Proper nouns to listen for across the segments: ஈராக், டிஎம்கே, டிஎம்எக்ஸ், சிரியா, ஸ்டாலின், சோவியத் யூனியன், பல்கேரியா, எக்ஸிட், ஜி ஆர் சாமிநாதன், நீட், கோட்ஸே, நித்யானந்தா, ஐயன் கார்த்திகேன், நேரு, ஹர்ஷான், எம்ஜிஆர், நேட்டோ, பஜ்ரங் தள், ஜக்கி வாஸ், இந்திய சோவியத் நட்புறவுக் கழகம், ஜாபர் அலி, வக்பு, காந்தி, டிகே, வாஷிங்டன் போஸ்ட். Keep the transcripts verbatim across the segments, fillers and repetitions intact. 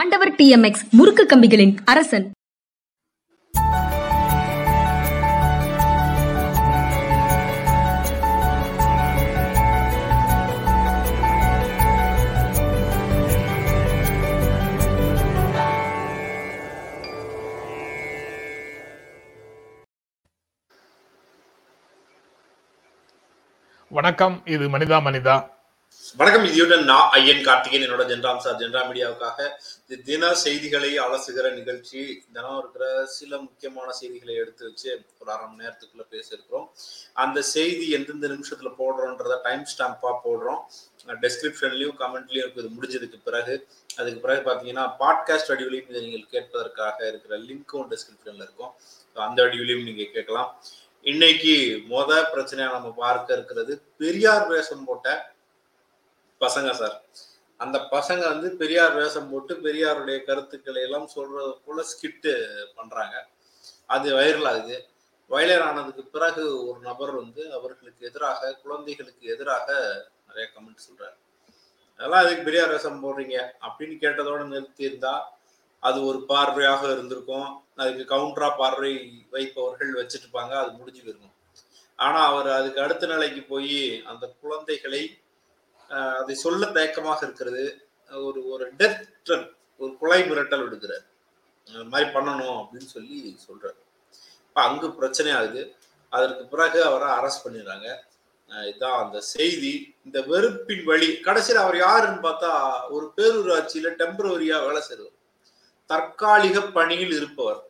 ஆண்டவர் டிஎம்எக்ஸ் முறுக்கு கம்பிகளின் அரசன். வணக்கம், இது மனிதா மனிதா. வணக்கம், இதியுடன் நான் ஐயன் கார்த்திகேன். என்னோட ஜென்ராம் சார் ஜென்ராம் மீடியாவுக்காக தின செய்திகளை அலசுகிற நிகழ்ச்சி. தினம் இருக்கிற சில முக்கியமான செய்திகளை எடுத்து வச்சு ஒரு அரை மணி நேரத்துக்குள்ள பேசியிருக்கிறோம். அந்த செய்தி எந்தெந்த நிமிஷத்துல போடுறோன்றத டைம் ஸ்டாம்பா போடுறோம். டெஸ்கிரிப்ஷன்லயும் கமெண்ட்லயும் இருக்குது. முடிஞ்சதுக்கு பிறகு அதுக்கு பிறகு பாத்தீங்கன்னா பாட்காஸ்ட் வடிவிலையும் இதை நீங்கள் கேட்பதற்காக இருக்கிற லிங்க்கும் டெஸ்கிரிப்ஷன்ல இருக்கும். அந்த வடிவிலையும் நீங்க கேட்கலாம். இன்னைக்கு மொத பிரச்சனையா நம்ம பார்க்க இருக்கிறது பெரியார் வேஷம் போட்ட பசங்க சார். அந்த பசங்க வந்து பெரியார் வேஷம் போட்டு பெரியாருடைய கருத்துக்களை எல்லாம் சொல்றது போல ஸ்கிட்டு பண்றாங்க. அது வைரல் ஆகுது. வைரல் ஆனதுக்கு பிறகு ஒரு நபர் வந்து அவர்களுக்கு எதிராக, குழந்தைகளுக்கு எதிராக நிறைய கமெண்ட் சொல்றாரு. அதெல்லாம் அதுக்கு பெரியார் வேஷம் போடுறீங்க அப்படின்னு கேட்டதோட நிறுத்தி இருந்தா அது ஒரு பார்வையாக இருந்திருக்கும். அதுக்கு கவுண்டரா பார்வை வைப்பவர்கள் வச்சுட்டுப்பாங்க, அது முடிஞ்சு இருக்கும். ஆனா அவர் அதுக்கு அடுத்த நிலைக்கு போய் அந்த குழந்தைகளை அதை சொல்ல தயக்கமாக இருக்கிறது, ஒரு ஒரு டெத் ட்ரெட், ஒரு கொலை மிரட்டல் விடுக்கிறார். அது மாதிரி பண்ணணும் அப்படின்னு சொல்லி சொல்றாரு. இப்போ அங்கு பிரச்சனை ஆகுது. அதற்கு பிறகு அவரை அரெஸ்ட் பண்ணிடுறாங்க. இதுதான் அந்த செய்தி. இந்த வெறுப்பின் வழி கடைசியில் அவர் யாருன்னு பார்த்தா ஒரு பேரூராட்சியில டெம்பரரியா வேலை செய்வார், தற்காலிக பணியில் இருப்பவர்.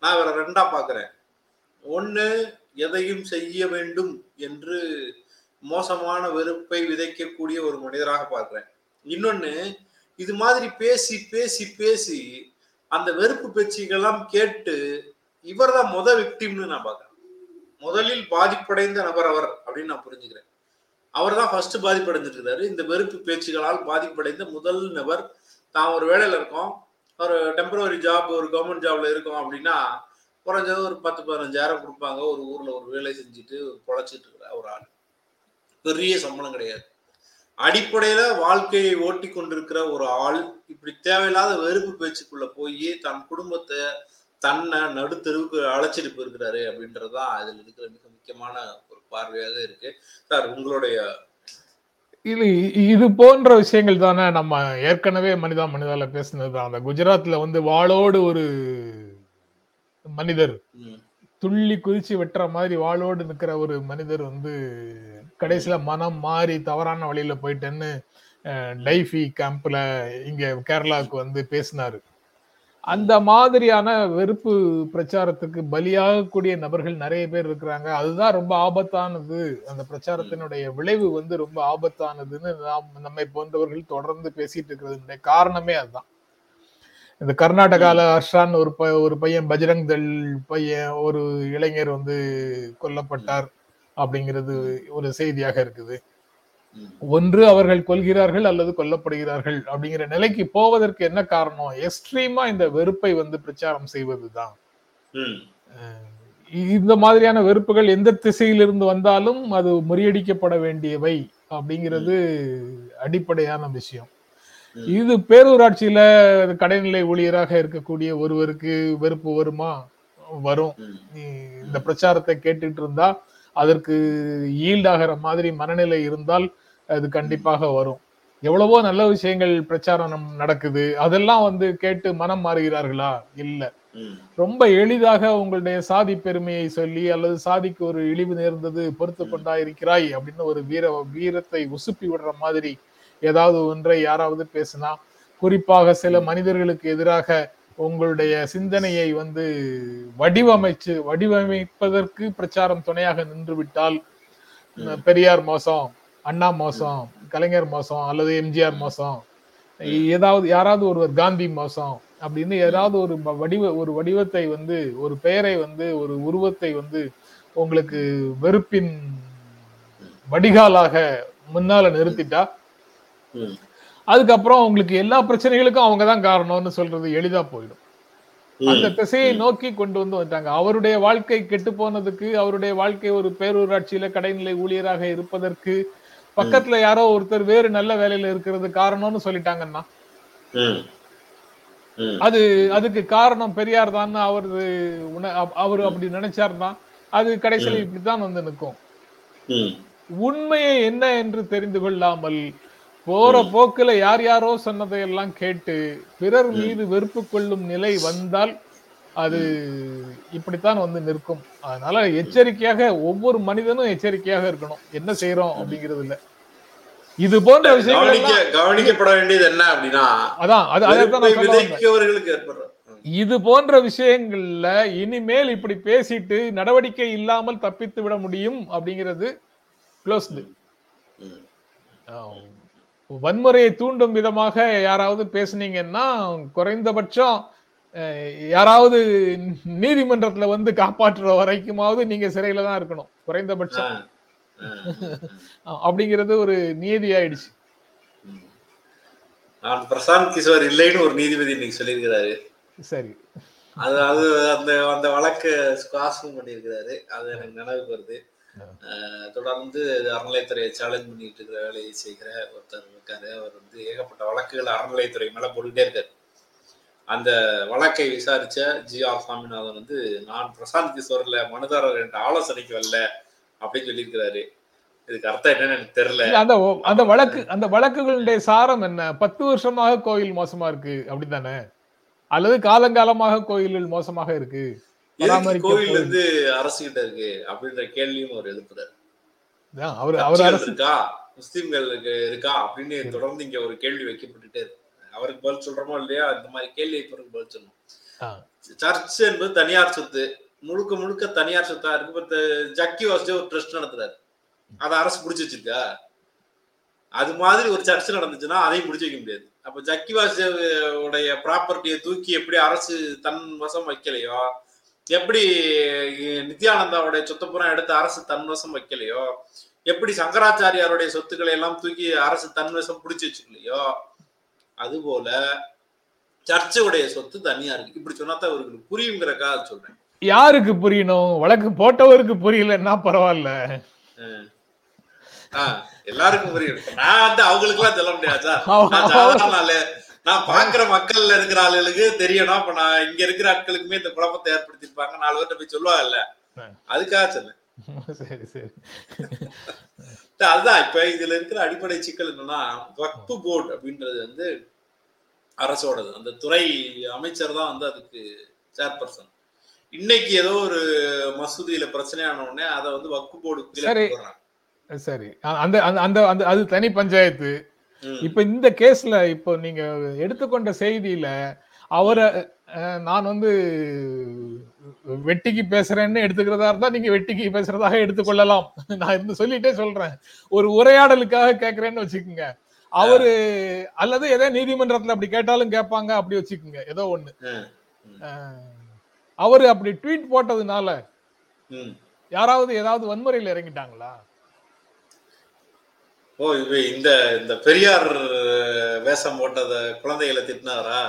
நான் இவரை ரெண்டா பாக்குறேன். ஒண்ணு, எதையும் செய்ய வேண்டும் என்று மோசமான வெறுப்பை விதைக்கக்கூடிய ஒரு மனிதராக பார்க்கிறேன். இன்னொன்னு, இது மாதிரி பேசி பேசி பேசி அந்த வெறுப்பு பேச்சுக்கெல்லாம் கேட்டு இவர் தான் முத விக்டிம்னு நான் பாக்குறேன். முதலில் பாதிப்படைந்த நபர் அவர் அப்படின்னு நான் புரிஞ்சுக்கிறேன். அவர் தான் ஃபர்ஸ்ட் பாதிப்படைஞ்சிட்டு இருக்காரு. இந்த வெறுப்பு பேச்சுகளால் பாதிப்படைந்த முதல் நபர் தான். ஒரு வேலையில இருக்கோம், ஒரு டெம்பரரி ஜாப், ஒரு கவர்மெண்ட் ஜாப்ல இருக்கோம் அப்படின்னா குறைஞ்சது ஒரு பத்து பதினஞ்சாயிரம் கொடுப்பாங்க. ஒரு ஊர்ல ஒரு வேலை செஞ்சுட்டு பொழைச்சிட்டு இருக்கிற ஒரு ஆள், பெரிய சம்பளம் கிடையாது. அடிப்படையில வாழ்க்கையை ஓட்டி கொண்டிருக்கிற ஒரு ஆள் இப்படி தேவையில்லாத வெறுப்பு பேச்சுக்குள்ள போய் தன் குடும்பத்தை, தன்னை நடுத்தெருவுக்கு அழைச்சிட்டு போயிருக்கிறாரு அப்படின்றதுதான் இதுல இருக்கிற மிக முக்கியமான ஒரு பார்வையாக இருக்கு. சார், உங்களுடைய இது இது போன்ற விஷயங்கள் தானே நம்ம ஏற்கனவே மனிதா மனிதால பேசினது தான். அந்த குஜராத்ல வந்து வாளோடு ஒரு மனிதர், துள்ளி குதிச்சு வெட்டுற மாதிரி வாளோடு நிற்கிற ஒரு மனிதர் வந்து கடைசியில மனம் மாறி தவறான வழியில போயிட்டேன்னு லைஃபி கேம்ப்ல இங்க கேரளாவுக்கு வந்து பேசினாரு. அந்த மாதிரியான வெறுப்பு பிரச்சாரத்துக்கு பலியாகக்கூடிய நபர்கள் நிறைய பேர் இருக்கிறாங்க. அதுதான் ரொம்ப ஆபத்தானது. அந்த பிரச்சாரத்தினுடைய விளைவு வந்து ரொம்ப ஆபத்தானதுன்னு நாம் நம்மை போன்றவர்கள் தொடர்ந்து பேசிட்டு இருக்கிறது காரணமே அதுதான். இந்த கர்நாடகால ஹர்ஷான் ஒரு ப ஒரு பையன், பஜ்ரங் தள் பையன், ஒரு இளைஞர் வந்து கொல்லப்பட்டார் அப்படிங்கிறது ஒரு செய்தியாக இருக்குது. ஒன்று, அவர்கள் கொல்கிறார்கள் அல்லது கொல்லப்படுகிறார்கள் அப்படிங்கிற நிலைக்கு போவதற்கு என்ன காரணம்? எக்ஸ்ட்ரீமா இந்த வெறுப்பை வந்து பிரச்சாரம் செய்வதுதான். இந்த மாதிரியான வெறுப்புகள் எந்த திசையிலிருந்து வந்தாலும் அது முறியடிக்கப்பட வேண்டியவை அப்படிங்கிறது அடிப்படையான விஷயம். இது பேரூராட்சியில கடைநிலை ஊழியராக இருக்கக்கூடிய ஒருவருக்கு வெறுப்பு வருமா? வரும். இந்த பிரச்சாரத்தை கேட்டுட்டு இருந்தா, அதற்கு ஈல்டாகிற மாதிரி மனநிலை இருந்தால் அது கண்டிப்பாக வரும். எவ்வளவோ நல்ல விஷயங்கள் பிரச்சாரம் நடக்குது, அதெல்லாம் வந்து கேட்டு மனம் மாறுகிறார்களா? இல்லை. ரொம்ப எளிதாக உங்களுடைய சாதி பெருமையை சொல்லி, அல்லது சாதிக்கு ஒரு இழிவு நேர்ந்தது, பொறுத்து கொண்டா இருக்கிறாய் அப்படின்னு ஒரு வீர வீரத்தை உசுப்பி விடுற மாதிரி ஏதாவது ஒன்றை யாராவது பேசினா, குறிப்பாக சில மனிதர்களுக்கு எதிராக உங்களுடைய சிந்தனையை வந்து வடிவமைச்சு வடிவமைப்பதற்கு பிரச்சாரம் துணையாக நின்று விட்டால், பெரியார் மோசம், அண்ணா மோசம், கலைஞர் மோசம், அல்லது எம்ஜிஆர் மோசம், ஏதாவது யாராவது ஒருவர் காந்தி மோசம் அப்படின்னு ஏதாவது ஒரு வடிவ ஒரு வடிவத்தை வந்து ஒரு பெயரை வந்து ஒரு உருவத்தை வந்து உங்களுக்கு வெறுப்பின் வடிகாலாக முன்னால நிறுத்திட்டா, அதுக்கப்புறம் உங்களுக்கு எல்லா பிரச்சனைகளுக்கும் அவங்கதான் காரணம்னு சொல்றது எளிதா போயிடும். அந்த திசையை நோக்கி கொண்டு வந்து வந்துட்டாங்க. அவருடைய வாழ்க்கை கெட்டு போனதுக்கு, அவருடைய வாழ்க்கை ஒரு பேரூராட்சியில கடைநிலை ஊழியராக இருப்பதற்கு பக்கத்துல யாரோ ஒருத்தர் வேறு நல்ல வேலையில இருக்கிறது காரணம்னு சொல்லிட்டாங்கன்னா, அது அதுக்கு காரணம் பெரியார் தான். அவர் அவர் அப்படி நினைச்சார் தான். அது கடைசியில் இப்படித்தான் வந்து நிற்கும். உண்மையை என்ன என்று தெரிந்து கொள்ளாமல் போற போக்குல யார் யாரோ சொன்னதையெல்லாம் கேட்டு பிறர் மீது வெறுப்பு கொள்ளும் நிலை வந்தால் அது இப்படித்தான் வந்து நிற்கும். அதனால எச்சரிக்கையாக ஒவ்வொரு மனிதனும் எச்சரிக்கையாக இருக்கணும். என்ன செய்யறோம் அப்படிங்கிறது இல்ல. இது போன்ற விஷயங்கள் கவனிக்கப்பட வேண்டியது என்ன அப்படின்னா அதான் அது அதான் இது போன்ற விஷயங்கள்ல இனிமேல் இப்படி பேசிட்டு நடவடிக்கை இல்லாமல் தப்பித்து விட முடியும் அப்படிங்கிறது க்ளோஸ்டு. வன்முறையை தூண்டும் விதமாக யாராவது பேசுனீங்கன்னா குறைந்தபட்சம் யாராவது நீதிமன்றத்துல வந்து காப்பாற்றுற வரைக்குமாவது நீங்க சிறையில தான் இருக்கணும் குறைந்தபட்சம் அப்படிங்கிறது ஒரு நீதி ஆயிடுச்சு. நான் பிரசாந்த் கிஷோர் இல்லைன்னு ஒரு நீதிபதி இன்னைக்கு சொல்லியிருக்கிறாரு. சரி, அது அது அந்த அந்த வழக்கு ஸ்குவாஷும் பண்ணியிருக்கிறாரு. அது எனக்கு நினைவுக்கு வருது. தொடர்ந்து அறநிலையத்துறையை சேலஞ்ச் பண்ணிட்டு இருக்கிற வேலையை செய்கிற ஒருத்தர் இருக்காரு. அவர் வந்து ஏகப்பட்ட வழக்குகள் அறநிலையத்துறை மேல போட்டுக்கிட்டே இருக்காரு. அந்த வழக்கை விசாரிச்ச ஜி ஆர் சாமிநாதன் வந்து நான் பிரசாந்த் கிஷோர்ல மனுதாரர் என்ற ஆலோசனைக்கு வரல அப்படின்னு சொல்லியிருக்கிறாரு. இதுக்கு அர்த்தம் என்னன்னு எனக்கு தெரியல. அந்த அந்த வழக்கு அந்த வழக்குகளுடைய சாரம் என்ன? பத்து வருஷமாக கோயில் மோசமா இருக்கு அப்படித்தானே? அல்லது காலங்காலமாக கோயில்கள் மோசமாக இருக்கு, கோயில் வந்து அரசு கிட்ட இருக்கு அப்படின்ற கேள்வியும் அவர் எழுப்புறாரு. இருக்கா முஸ்லிம்களுக்கு இருக்கா அப்படின்னு தொடர்ந்து இங்க ஒரு கேள்வி வைக்கப்பட்டுட்டே இருக்கு. அவருக்கு பதில் சொல்றோமோ இல்லையா, இந்த மாதிரி கேள்வியை பிறகு பதில் சொல்லணும். சர்ச் என்பது தனியார் சொத்து, முழுக்க முழுக்க தனியார் சொத்தா இருக்கு. ஜக்கி வாஸ் ஒரு ட்ரஸ்ட் நடத்துறாரு, அதை அரசு புடிச்சு வச்சிருக்கா? அது மாதிரி ஒரு சர்ச்சை நடந்துச்சுன்னா அதையும் புடிச்சு வைக்க முடியாது. அப்ப ஜக்கி வாஸ்டைய ப்ராப்பர்ட்டியை தூக்கி எப்படி அரசு தன் வசம் வைக்கலையோ, எப்படி நித்யானந்தாவுடைய சொத்தப்புறம் எடுத்து அரசு தன்வசம் வைக்கலையோ, எப்படி சங்கராச்சாரியாருடைய சொத்துக்களை எல்லாம் தூக்கி அரசு தன்வசம் பிடிச்சி வச்சுக்கலையோ, அதுபோல சர்ச்சையுடைய சொத்து தனியா இருக்கு. இப்படி சொன்னாதான் அவருக்கு புரியுங்கிறக்கா சொல்றேன். யாருக்கு புரியணும்? வழக்கு போட்டவருக்கு புரியலன்னா பரவாயில்ல, எல்லாருக்கும் புரியும். நான் வந்து அவங்களுக்கு எல்லாம் சொல்ல முடியாது. நான் பாக்குற மக்கள்ல இருக்கிற ஆளுகளுக்கு தெரியணும். அப்ப நான் இங்க இருக்கிற ஆட்களுக்குமே இந்த குழப்பத்தை ஏற்படுத்திருப்பாங்க, நாலு பேர்ட்ட போய் சொல்லுவாங்கல்ல, அதுக்காக சொன்னேன். அதுதான் இப்ப இதுல இருக்கிற அடிப்படை சிக்கல் என்னன்னா, வக்பு போர்டு அப்படின்றது வந்து அரசோடது. அந்த துறை அமைச்சர் தான் வந்து அதுக்கு சேர்பர்சன். இன்னைக்கு ஏதோ ஒரு மசூதியில பிரச்சனையான உடனே அதை வந்து வக்பு போர்டுக்கு சரி அந்த அந்த அந்த அது தனி பஞ்சாயத்து. இப்ப இந்த கேஸ்ல இப்ப நீங்க எடுத்துக்கொண்ட செய்தியில அவரை நான் வந்து வெட்டிக்கு பேசுறேன்னு எடுத்துக்கிறதா இருந்தா நீங்க வெட்டிக்கு பேசுறதாக எடுத்துக்கொள்ளலாம். நான் இருந்து சொல்லிட்டே சொல்றேன், ஒரு உரையாடலுக்காக கேட்கிறேன்னு வச்சுக்கோங்க அவரு. அல்லது ஏதோ நீதிமன்றத்துல அப்படி கேட்டாலும் கேட்பாங்க, அப்படி வச்சுக்கோங்க ஏதோ ஒண்ணு. அவரு அப்படி ட்வீட் போட்டதுனால யாராவது ஏதாவது வன்முறையில இறங்கிட்டாங்களா? ஓ, இவ இந்த இந்த பெரியார் வேஷம் போட்டத குழந்தைகளை திட்டினாரா?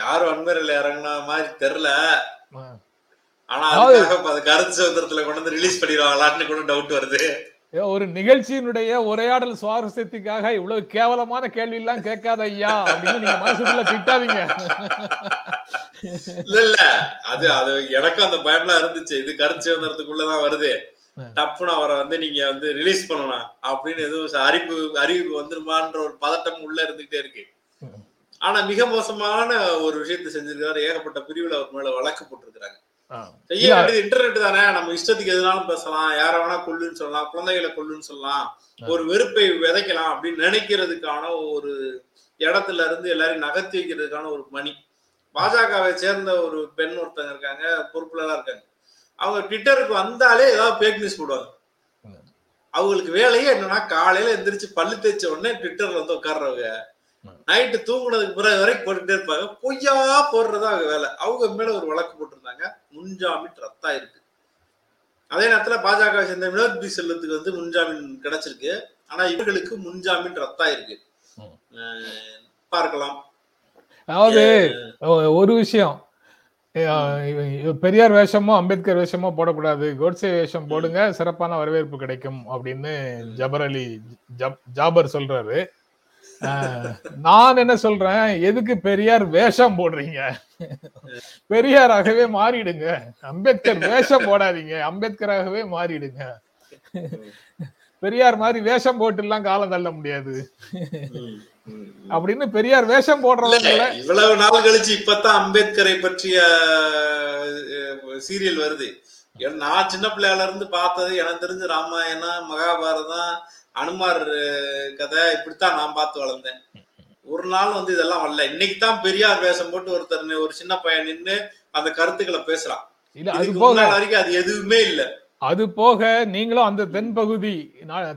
யாரும் அன்பரில் இறங்கின மாதிரி தெரியல. ஆனா கருத்து சுதந்திரத்துல கொண்டு வந்து ரிலீஸ் பண்ணிடுவாங்களான்னு கூட டவுட் வருது. ஒரு நிகழ்ச்சியினுடைய உரையாடல் சுவாரஸ்யத்துக்காக இவ்வளவு கேவலமான கேள்வி எல்லாம் கேட்காத ஐயா அப்படின்னு நீங்க மனசுக்குள்ள திட்டாதீங்க. இல்ல இல்ல அது அது எனக்கும் அந்த பயம்லாம் இருந்துச்சு. இது கருத்து சுதந்திரத்துக்குள்ளதான் வருது, டப்புன்னு அவரை வந்து நீங்க வந்து ரிலீஸ் பண்ணலாம் அப்படின்னு எதுவும் அறிவு அறிவு வந்துருமான்ற ஒரு பதட்டம் உள்ள இருந்துகிட்டே இருக்கு. ஆனா மிக மோசமான ஒரு விஷயத்த செஞ்சிருக்காரு. ஏகப்பட்ட பிரிவுல அவர் மேல வழக்கு போட்டிருக்கிறாங்க. செய்ய வேண்டியது இன்டர்நெட் தானே, நம்ம இஷ்டத்துக்கு எதுனாலும் பேசலாம், யார வேணா கொல்லுன்னு சொல்லலாம், குழந்தைகளை கொல்லுன்னு சொல்லலாம், ஒரு வெறுப்பை விதைக்கலாம் அப்படின்னு நினைக்கிறதுக்கான ஒரு இடத்துல இருந்து எல்லாரையும் நகர்த்தி வைக்கிறதுக்கான ஒரு மணி. பாஜகவை சேர்ந்த ஒரு பெண் ஒருத்தங்க இருக்காங்க, பொறுப்புலாம் இருக்காங்க. அவங்க ட்விட்டருக்கு வந்தாலே ஏதாவது பேக் நியூஸ் போடுவாங்க. அவங்களுக்கு வேலையே என்னன்னா காலையில எந்திரிச்சு பல்லு தேய்ச்ச உடனே ட்விட்டர்ல வந்து உட்கார்றவங்க நைட்டு தூங்குனதுக்கு பிறகு வரைக்கும் போட்டுட்டே இருப்பாங்க. பொய்யா போடுறதா அவங்க வேலை. அவங்க மேல ஒரு வழக்கு போட்டிருந்தாங்க, முன்ஜாமீன் ரத்தா இருக்கு. அதே நேரத்துல பாஜக சேர்ந்த வினோத் பி செல்லத்துக்கு வந்து முன்ஜாமீன் கிடைச்சிருக்கு. ஆனா இவர்களுக்கு முன்ஜாமீன் ரத்தா இருக்கு. பார்க்கலாம். அதாவது ஒரு விஷயம், பெரியார் வேஷமோ அம்பேத்கர் வேஷமோ போடக்கூடாது, கோட்ஸே வேஷம் போடுங்க, சிறப்பான வரவேற்பு கிடைக்கும் அப்படின்னு ஜபர் அலி ஜாபர் சொல்றாரு. நான் என்ன சொல்றேன், எதுக்கு பெரியார் வேஷம் போடுறீங்க, பெரியாராகவே மாறிடுங்க, அம்பேத்கர் வேஷம் போடாதீங்க, அம்பேத்கராகவே மாறிடுங்க. பெரியார் மாதிரி வேஷம் போட்டு எல்லாம் காலம் தள்ள முடியாது அப்படின்னு பெரியார் வேஷம் போடுறவங்க இவ்வளவு நாள் கழிச்சு இப்பதான் அம்பேத்கரை பற்றிய சீரியல் வருது. நான் சின்ன பிள்ளையால இருந்து பார்த்தது எனக்கு தெரிஞ்சு ராமாயணம், மகாபாரதம், அனுமார் கதை, இப்படித்தான் நான் பார்த்து வளர்ந்தேன். ஒரு நாள் வந்து இதெல்லாம் வரல. இன்னைக்கு தான் பெரியார் வேஷம் போட்டு ஒருத்தர் ஒரு சின்ன பையன் நின்று அந்த கருத்துக்களை பேசுறான். வரைக்கும் அது எதுவுமே இல்ல. அது போக நீங்களும் அந்த தென்பகுதி,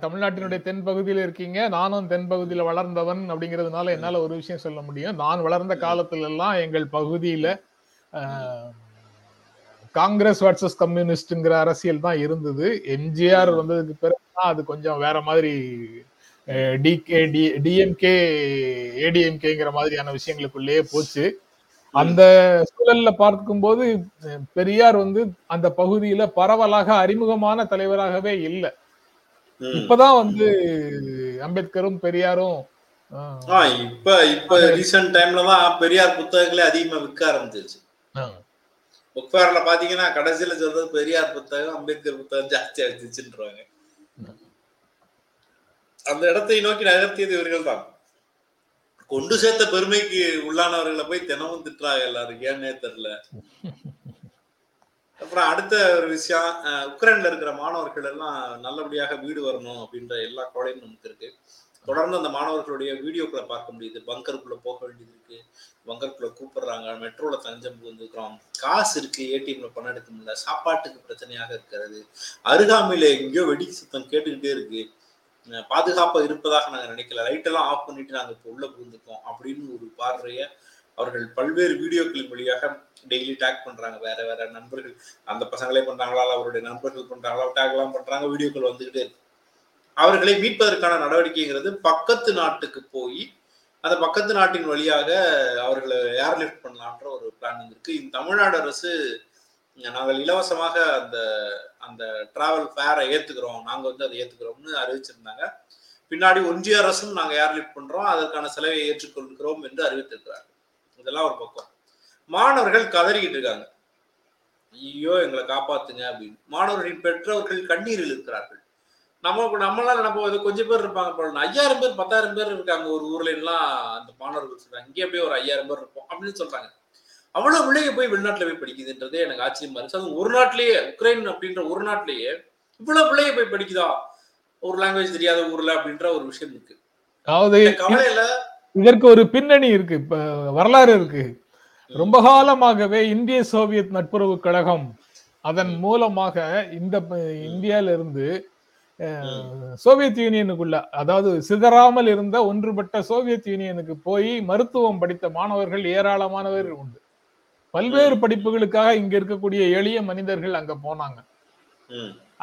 தமிழ்நாட்டினுடைய தென்பகுதியில இருக்கீங்க, நானும் தென்பகுதியில வளர்ந்தவன் அப்படிங்கிறதுனால என்னால ஒரு விஷயம் சொல்ல முடியும். நான் வளர்ந்த காலத்துல எல்லாம் எங்கள் பகுதியில காங்கிரஸ் வர்சஸ் கம்யூனிஸ்ட்ங்கிற அரசியல் தான் இருந்தது. எம்ஜிஆர் வந்ததுக்கு பிறகு அது கொஞ்சம் வேற மாதிரி, டிகே டிஎம்கே ஏடிஎம்கேங்கிற மாதிரியான விஷயங்களுக்குள்ளேயே போச்சு. அந்த சூழல்ல பார்க்கும் போது பெரியார் வந்து அந்த பகுதியில பரவலாக அறிமுகமான தலைவராகவே இல்லை. இப்பதான் வந்து அம்பேத்கரும் பெரியாரும் இப்ப இப்ப ரீசன்ட் டைம்லதான் பெரியார் புத்தகங்களே அதிகமா விற்க ஆரம்பிச்சிருச்சு. புக்ஃபேர்ல பாத்தீங்கன்னா கடைசியில சொல்றது பெரியார் புத்தகம், அம்பேத்கர் புத்தகம் ஜாஸ்தியா வித்துச்சுன்றாங்க. அந்த இடத்தை நோக்கி நகர்த்தியது இவர்கள் தான். கொண்டு சேர்த்த பெருமைக்கு உள்ளானவர்களை போய் தினமும் திட்டுறாங்க எல்லாரும், ஏன்னே தெரியல. அப்புறம் அடுத்த ஒரு விஷயம், உக்ரைன்ல இருக்கிற மாணவர்கள் எல்லாம் நல்லபடியாக வீடு வரணும் அப்படின்ற எல்லா கோடையும் நமக்கு இருக்கு. தொடர்ந்து அந்த மாணவர்களுடைய வீடியோக்களை பார்க்க முடியுது. பங்கருக்குள்ள போக வேண்டியது இருக்கு, பங்கருக்குள்ள கூப்பிடுறாங்க, மெட்ரோல தஞ்சம் புகுந்துக்கிறோம், காசு இருக்கு ஏடிஎம்ல பணம் எடுக்க முடியல, சாப்பாட்டுக்கு பிரச்சனையாக இருக்கிறது, அருகாமையில எங்கேயோ வெடிக்கு சத்தம் கேட்டுக்கிட்டே இருக்கு, பாதுகாப்பா இருப்பதாக நாங்க நினைக்கல, லைட்டெல்லாம் ஆஃப் பண்ணிட்டு நாங்க இப்போ உள்ள புகுந்துக்கோம் அப்படின்னு ஒரு பார்வைய அவர்கள் பல்வேறு வீடியோக்களின் வழியாக டெய்லி டேக் பண்றாங்க. வேற வேற நண்பர்கள் அந்த பசங்களே பண்றாங்களா, அவருடைய நண்பர்கள் பண்றாங்களா, டேக் எல்லாம் பண்றாங்க, வீடியோக்கள் வந்துகிட்டே இருக்கு. அவர்களை மீட்பதற்கான நடவடிக்கைங்கிறது பக்கத்து நாட்டுக்கு போய் அந்த பக்கத்து நாட்டின் வழியாக அவர்களை ஏர்லிஃப்ட் பண்ணலான்ற ஒரு பிளான் இருக்கு. இந்த தமிழ்நாடு அரசு நாங்கள் இலவசமாக அந்த அந்த டிராவல் ஃபேரை ஏத்துக்கிறோம், நாங்க வந்து அதை ஏத்துக்கிறோம்னு அறிவிச்சிருந்தாங்க. பின்னாடி ஒன்றிய அரசும் நாங்க ஏர்லிஃப்ட் பண்றோம், அதற்கான செலவை ஏற்றுக்கொள்கிறோம் என்று அறிவித்திருக்கிறாங்க. இதெல்லாம் ஒரு பக்கம். மாணவர்கள் கதறிக்கிட்டு இருக்காங்க, ஐயோ எங்களை காப்பாத்துங்க அப்படின்னு. மாணவர்களின் பெற்றோர்கள் கண்ணீரில் இருக்கிறார்கள். நம்ம நம்மளால நம்ம கொஞ்சம் பேர் இருப்பாங்க போல, ஐயாயிரம் பேர் பத்தாயிரம் பேர் இருக்காங்க ஒரு ஊர்ல எல்லாம் அந்த மாணவர்கள் சொல்றாங்க, இங்கே அப்படியே ஒரு ஐயாயிரம் பேர் இருப்போம் அப்படின்னு சொல்றாங்க. அவ்வளவு பிள்ளைங்க போய் வெளிநாட்டுல போய் படிக்குதுன்றதே எனக்கு ஆச்சரியமா இருந்துச்சு. அது ஒரு நாட்டிலேயே, உக்ரைன் அப்படின்ற ஒரு நாட்டிலேயே இவ்வளவு பிள்ளைங்க போய் படிக்குதா ஒரு லாங்குவேஜ் தெரியாத ஊர்ல அப்படின்ற ஒரு விஷயம் இருக்கு. கவலையில இதற்கு ஒரு பின்னணி இருக்கு, இப்ப வரலாறு இருக்கு. ரொம்ப காலமாகவே இந்திய சோவியத் நட்புறவுக் கழகம் அதன் மூலமாக இந்த இந்தியால இருந்து சோவியத் யூனியனுக்குள்ள, அதாவது சிதறாமல் இருந்த ஒன்றுபட்ட சோவியத் யூனியனுக்கு போய் மருத்துவம் படித்த மாணவர்கள் ஏராளமானவர்கள் உண்டு. பல்வேறு படிப்புகளுக்காக இங்க இருக்கக்கூடிய எளிய மனிதர்கள் அங்க போனாங்க.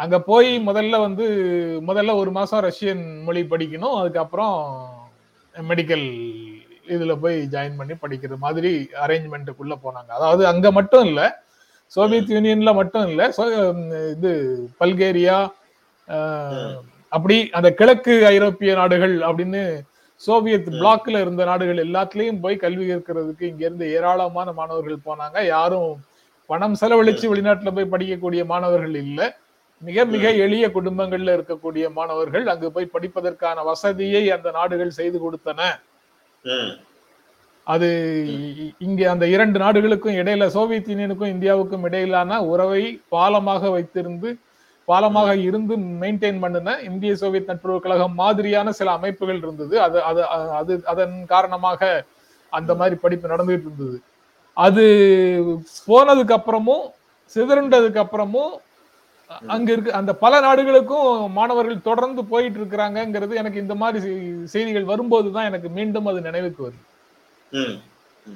அங்க போய் முதல்ல வந்து முதல்ல ஒரு மாசம் ரஷ்யன் மொழி படிக்கணும், அதுக்கப்புறம் மெடிக்கல் இதுல போய் ஜாயின் பண்ணி படிக்கிற மாதிரி அரேஞ்ச்மெண்ட்டுக்குள்ள போனாங்க. அதாவது அங்க மட்டும் இல்ல, சோவியத் யூனியன்ல மட்டும் இல்ல, இது பல்கேரியா அப்படி அந்த கிழக்கு ஐரோப்பிய நாடுகள் அப்படின்னு சோவியத் பிளாக்ல இருந்த நாடுகள் எல்லாத்துலயும் போய் கல்வி கேட்கறதுக்கு இங்க இருந்து ஏராளமான மாணவர்கள் போனாங்க. யாரும் பணம் செலவழிச்சு வெளிநாட்டுல போய் படிக்கக்கூடிய மாணவர்கள் இல்ல, மிக மிக எளிய குடும்பங்கள்ல இருக்கக்கூடிய மாணவர்கள் அங்கு போய் படிப்பதற்கான வசதியை அந்த நாடுகள் செய்து கொடுத்தன. அது இங்க அந்த இரண்டு நாடுகளுக்கும் இடையில, சோவியத் யூனியனுக்கும் இந்தியாவுக்கும் இடையிலான உறவை பாலமாக வைத்திருந்து பாலமாக இருந்து மெயின்டைன் பண்ணுன இந்திய சோவியத் நட்புறவுக் கழகம் மாதிரியான சில அமைப்புகள் இருந்தது. அது அது அது அதன் காரணமாக அந்த மாதிரி படிப்பு நடந்துகிட்டு இருந்தது. அது போனதுக்கு அப்புறமும் சிதறண்டதுக்கு அப்புறமும் அங்க இருக்கு அந்த பல நாடுகளுக்கும் மாணவர்கள் தொடர்ந்து போயிட்டு இருக்கிறாங்கிறது எனக்கு இந்த மாதிரி செய்திகள் வரும்போதுதான் எனக்கு மீண்டும் அது நினைவுக்கு வருது.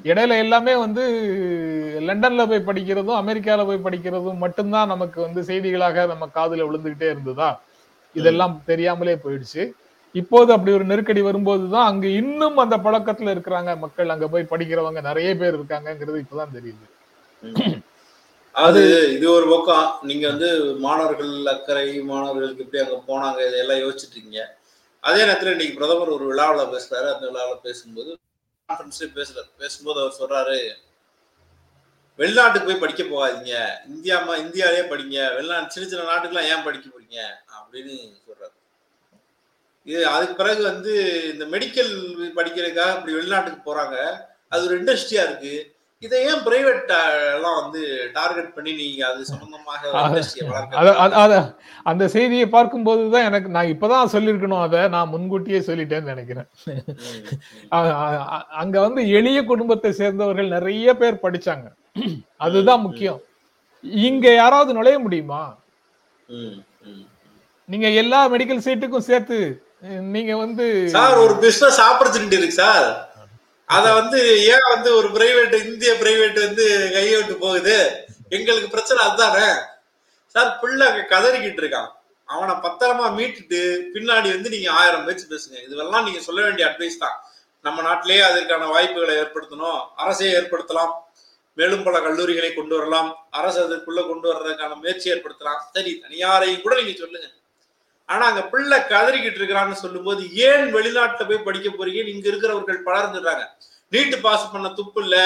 இடையில எல்லாமே வந்து லண்டன்ல போய் படிக்கிறதும் அமெரிக்கால போய் படிக்கிறதும் மட்டும்தான் நமக்கு வந்து செய்திகளாக நம்ம காதுல விழுந்துகிட்டே இருந்ததா, இதெல்லாம் தெரியாமலே போயிடுச்சு. இப்போது அப்படி ஒரு நெருக்கடி வரும்போதுதான் அங்க இன்னும் அந்த பழக்கத்துல இருக்கிறாங்க மக்கள், அங்க போய் படிக்கிறவங்க நிறைய பேர் இருக்காங்கிறது இப்பதான் தெரியுது. அது இது ஒரு பக்கம். நீங்க வந்து மாணவர்கள் அக்கறை, மாணவர்களுக்கு எப்படி அங்க போனாங்க இதெல்லாம் யோசிச்சுட்டு இருக்கீங்க. அதே நேரத்தில் இன்னைக்கு பிரதமர் ஒரு விழாவில் பேசுறாரு. அந்த விழாவில் பேசும்போது கான்ஃபரன்ஸ்லேயே பேசுறாரு. பேசும்போது அவர் சொல்றாரு, வெளிநாட்டுக்கு போய் படிக்க போகாதீங்க, இந்தியாமா இந்தியாவிலேயே படிங்க, வெளிநாட்டு சின்ன சின்ன நாட்டுக்கெல்லாம் ஏன் படிக்க போறீங்க அப்படின்னு சொல்றாரு. இது அதுக்கு பிறகு வந்து இந்த மெடிக்கல் படிக்கிறதுக்காக இப்படி வெளிநாட்டுக்கு போறாங்க, அது ஒரு இண்டஸ்ட்ரியா இருக்கு, இதை ஏன் பிரைவேட் எல்லாம் வந்து டார்கெட் பண்ணி நீங்க அது சம்பந்தமாக அந்த செய்தியை பார்க்கும் போதுதான் எனக்கு, நான் இப்பதான் சொல்லிருக்கணும், அதை நான் முன்கூட்டியே சொல்லிட்டேன்னு நினைக்கிறேன். அங்க வந்து எளிய குடும்பத்தை சேர்ந்தவர்கள் நிறைய பேர் படிச்சாங்க, அதுதான் முக்கியம். இங்க யாராவது நுழைய முடியுமா? நீங்க எல்லா மெடிக்கல் சீட்டுக்கும் சேர்த்து நீங்க வந்து சார் ஒரு பிசினஸ் ஆப்பர்ச்சுனிட்டி இருக்கு சார், அத வந்து ஏன் வந்து ஒரு பிரைவேட் இந்திய பிரைவேட் வந்து கையோட்டு போகுது, எங்களுக்கு பிரச்சனை அதுதானே சார். பிள்ளை கதறிக்கிட்டு இருக்கான், அவனை பத்திரமா மீட்டுட்டு பின்னாடி வந்து நீங்க ஆயிரம் பேச்சு பேசுங்க. இதுவெல்லாம் நீங்க சொல்ல வேண்டிய அட்வைஸ் தான். நம்ம நாட்டிலேயே அதற்கான வாய்ப்புகளை ஏற்படுத்தணும், அரசே ஏற்படுத்தலாம், மேலும் பல கல்லூரிகளை கொண்டு வரலாம், அரசு அதற்குள்ள கொண்டு வர்றதுக்கான முயற்சி ஏற்படுத்தலாம். சரி, தனியாரையும் கூட நீங்க சொல்லுங்க. ஆனா அங்க பிள்ளை கதறிக்கிட்டு இருக்கிறான்னு சொல்லும் போது ஏன் வெளிநாட்டுல போய் படிக்க போறீங்கன்னு இங்க இருக்கிறவர்கள் பலர் சொல்றாங்க. நீட்டு பாஸ் பண்ண துப்பு இல்ல,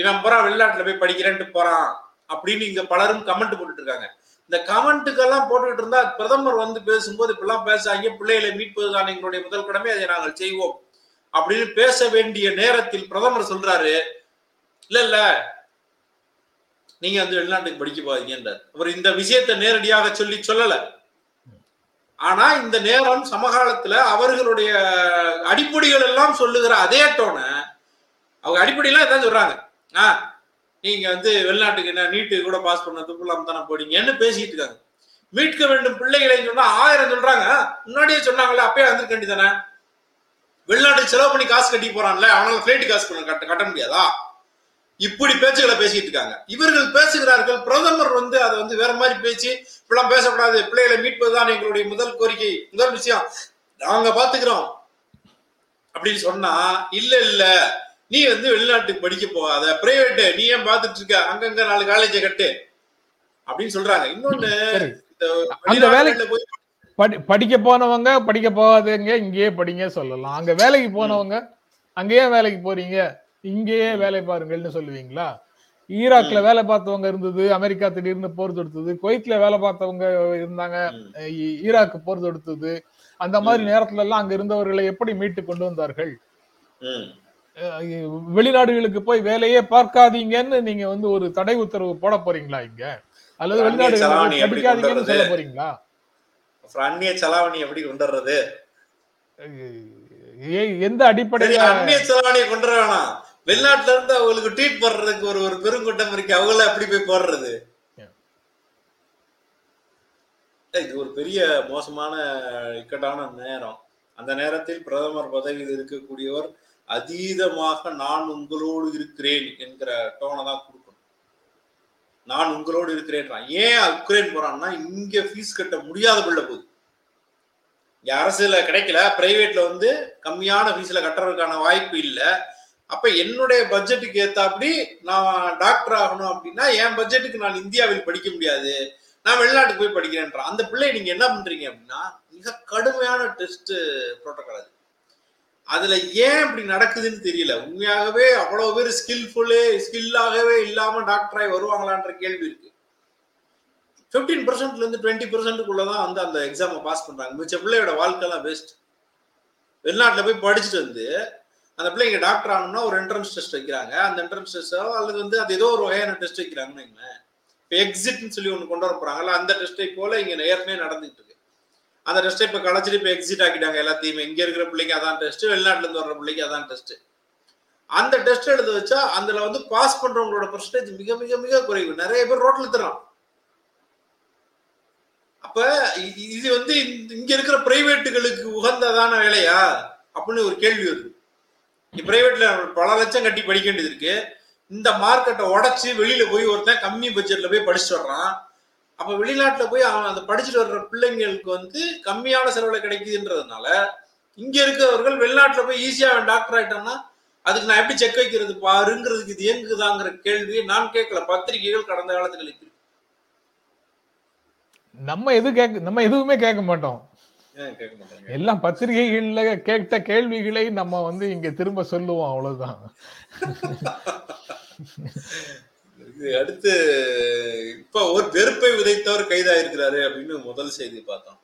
இவன் போறா வெளிநாட்டுல போய் படிக்கிறேன்ட்டு போறான் அப்படின்னு இங்க பலரும் கமெண்ட் போட்டுட்டு இருக்காங்க. இந்த கமெண்ட்டுக்கெல்லாம் போட்டுக்கிட்டு இருந்தா பிரதமர் வந்து பேசும்போது இப்பெல்லாம் பேசாங்க, பிள்ளைகளை மீட்பதுதான் எங்களுடைய முதல் கடமை, அதை நாங்கள் செய்வோம் அப்படின்னு பேச வேண்டிய நேரத்தில் பிரதமர் சொல்றாரு, இல்ல இல்ல நீங்க வந்து வெளிநாட்டுக்கு படிக்க போறீங்கன்றார். அவர் இந்த விஷயத்தை நேரடியாக சொல்லி சொல்லல, ஆனா இந்த நேரம் சமகாலத்துல அவர்களுடைய அடிப்படைகள் எல்லாம் சொல்லுகிற அதே டோன, அவங்க அடிப்படையெல்லாம் ஏதாவது சொல்றாங்க, ஆஹ் நீங்க வந்து வெளிநாட்டுக்கு என்ன நீட்டு கூட பாஸ் பண்ண துப்புலாம் தானே போறீங்கன்னு பேசிட்டு இருக்காங்க. மீட்க வேண்டும் பிள்ளைகளை சொன்னா ஆயிரம் சொல்றாங்க, முன்னாடியே சொன்னாங்களே அப்பயே வந்துருக்க வேண்டியதானே, வெளிநாட்டுக்கு செலவு பண்ணி காசு கட்டி போறான்ல அவனால பிளைட் காசு கட்ட கட்ட முடியாதா, இப்படி பேச்சுகளை பேசிட்டு இருக்காங்க இவர்கள் பேசுகிறார்கள். பிரதமர் வந்து அதை வந்து வேற மாதிரி பேச்சு, இப்பெல்லாம் பேசப்படாது, பிள்ளைகளை மீட்பதுதான் எங்களுடைய முதல் கோரிக்கை, முதல் விஷயம், நாங்க பாத்துக்கிறோம் அப்படின்னு சொன்னா, இல்ல இல்ல நீ வந்து வெளிநாட்டுக்கு படிக்க போகாத, பிரைவேட்டு நீ ஏன் பாத்துட்டு இருக்க, அங்கங்க நாலு காலேஜை கட்டு அப்படின்னு சொல்றாங்க. இன்னொன்னு இந்த வேலையில போய் படிக்க போனவங்க படிக்க போகாதவங்க இங்கேயே படிங்க சொல்லலாம், அங்க வேலைக்கு போனவங்க அங்கேயே வேலைக்கு போறீங்க இங்கேயே வேலை பாருங்கள்னு சொல்லுவீங்களா? ஈராக்ல வேலை பார்த்தவங்க இருந்தது, அமெரிக்கா திடீர்னு போர் தொடுத்தது, குவைத்ல வேலை பார்த்தவங்க இருந்தாங்க, ஈராக்கு போர் தொடுத்தது, அந்த மாதிரி நேரத்துல எல்லாம் அங்க இருந்தவர்களை எப்படி மீட்டு கொண்டு வந்தார்கள்? வெளிநாடுகளுக்கு போய் வேலையே பார்க்காதீங்கன்னு நீங்க வந்து ஒரு தடை உத்தரவு போட போறீங்களா இங்க? அல்லது வெளிநாடுகளுக்கு படிக்காதீங்கன்னு சொல்ல போறீங்களா? அந்நிய செலாவணி எப்படி கொண்டு வர்றது? எந்த அடிப்படையில அந்நிய செலாவணியை கொண்டு வர வேணாம், வெளிநாட்டுல இருந்து அவங்களுக்கு ட்ரீட் பண்றதுக்கு ஒரு ஒரு பெருங்கூட்டம் இருக்கு, அவங்கள அப்படி போய் போடுறது இது ஒரு பெரிய மோசமான இக்கட்டான நேரம். அந்த நேரத்தில் பிரதமர் பதவியில் இருக்கக்கூடியவர் அதீதமாக நான் உங்களோடு இருக்கிறேன் என்கிற டோனை தான் கொடுக்கணும். நான் உங்களோடு இருக்கிறேன். ஏன் உக்ரைன் போறான்னா இங்க ஃபீஸ் கட்ட முடியாத பிள்ளை போகுது, இங்க அரசுல கிடைக்கல, பிரைவேட்ல வந்து கம்மியான ஃபீஸ்ல கட்டுறதுக்கான வாய்ப்பு இல்லை. அப்ப என்னுடைய பட்ஜெட்டுக்கு ஏத்தாப்படி நான் டாக்டர் ஆகணும் அப்படின்னா என் பட்ஜெட்டுக்கு நான் இந்தியாவில் படிக்க முடியாது, நான் வெளிநாட்டுக்கு போய் படிக்கிறேன்றான். அந்த பிள்ளை நீங்க என்ன பண்றீங்க அப்படின்னா மிக கடுமையான டெஸ்ட் புரோட்டோகால் அது. அதுல ஏன் இப்படி நடக்குதுன்னு தெரியல. உண்மையாகவே அவ்வளவு பேர் ஸ்கில்ஃபுல்லு ஸ்கில்லாகவே இல்லாம டாக்டராய் வருவாங்களான்ற கேள்வி இருக்கு. பிப்டீன் பர்சன்ட்ல இருந்து டுவெண்ட்டி பர்சன்ட்டுக்குள்ளதான் வந்து அந்த எக்ஸாமை பாஸ் பண்றாங்க. மிச்ச பிள்ளையோட வாழ்க்கைலாம் வேஸ்ட். வெளிநாட்டுல போய் படிச்சுட்டு வந்து அந்த பிள்ளைங்க டாக்டர் ஆகணும்னா ஒரு என்ட்ரன்ஸ் டெஸ்ட் வைக்கிறாங்க, அந்த என்ட்ரன்ஸ் டெஸ்டோ அல்லது வந்து அது ஏதோ ஒரு வகையான டெஸ்ட் வைக்கிறாங்கன்னு வைங்களேன். இப்போ எக்ஸிட்னு சொல்லி ஒன்று கொண்டு வர போறாங்கல்ல, அந்த டெஸ்ட்டை போல இங்க ஏற்கனவே நடந்துகிட்டு இருக்கு. அந்த டெஸ்ட்டை இப்போ கலைச்சிட்டு இப்போ எக்ஸிட் ஆக்கிட்டாங்க எல்லாத்தையுமே. இங்க இருக்கிற பிள்ளைங்க அதான் டெஸ்ட், வெளிநாட்டுல இருந்து வர்ற பிள்ளைங்க அதான் டெஸ்ட். அந்த டெஸ்ட் எடுத்து வச்சா அதுல வந்து பாஸ் பண்றவங்களோட பர்சன்டேஜ் மிக மிக மிக குறைவு. நிறைய பேர் ரோட்ல தர்றான். அப்ப இது வந்து இங்க இருக்கிற பிரைவேட்டுகளுக்கு உகந்ததான வேலையா அப்படின்னு ஒரு கேள்வி வருது. பிரைவேட்ல பல லட்சம் கட்டி படிக்க வேண்டியது இருக்கு, இந்த மார்க்கெட்டை உடைச்சு வெளியில போய் ஒருத்தன் கம்மி பட்ஜெட்ல போய் படிச்சுட்டு வர்றான். அப்ப வெளிநாட்டுல போய் அந்த படிச்சுட்டு வர்ற பிள்ளைங்களுக்கு வந்து கம்மியான செலவுல கிடைக்குதுன்றதுனால இங்க இருக்கிறவர்கள் வெளிநாட்டுல போய் ஈஸியா டாக்டர் ஆயிட்டோம்னா அதுக்கு நான் எப்படி செக் வைக்கிறது பாருங்கிறதுக்கு இது எங்குதாங்கிற கேள்வியை நான் கேட்கல, பத்திரிகைகள் கடந்த காலத்துல எழுப்பி நம்ம எது கேட்க நம்ம எதுவுமே கேட்க மாட்டோம். எல்லா பத்திரிகைகள்ல கேட்ட கேள்விகளை நம்ம வந்து இங்க திரும்ப சொல்லுவோம், அவ்வளவுதான். அடுத்து இப்ப ஒரு வெறுப்பை விதைத்தவர் கைதாயிருக்கிறாரு அப்படின்னு முதல் செய்தி பார்த்தோம்.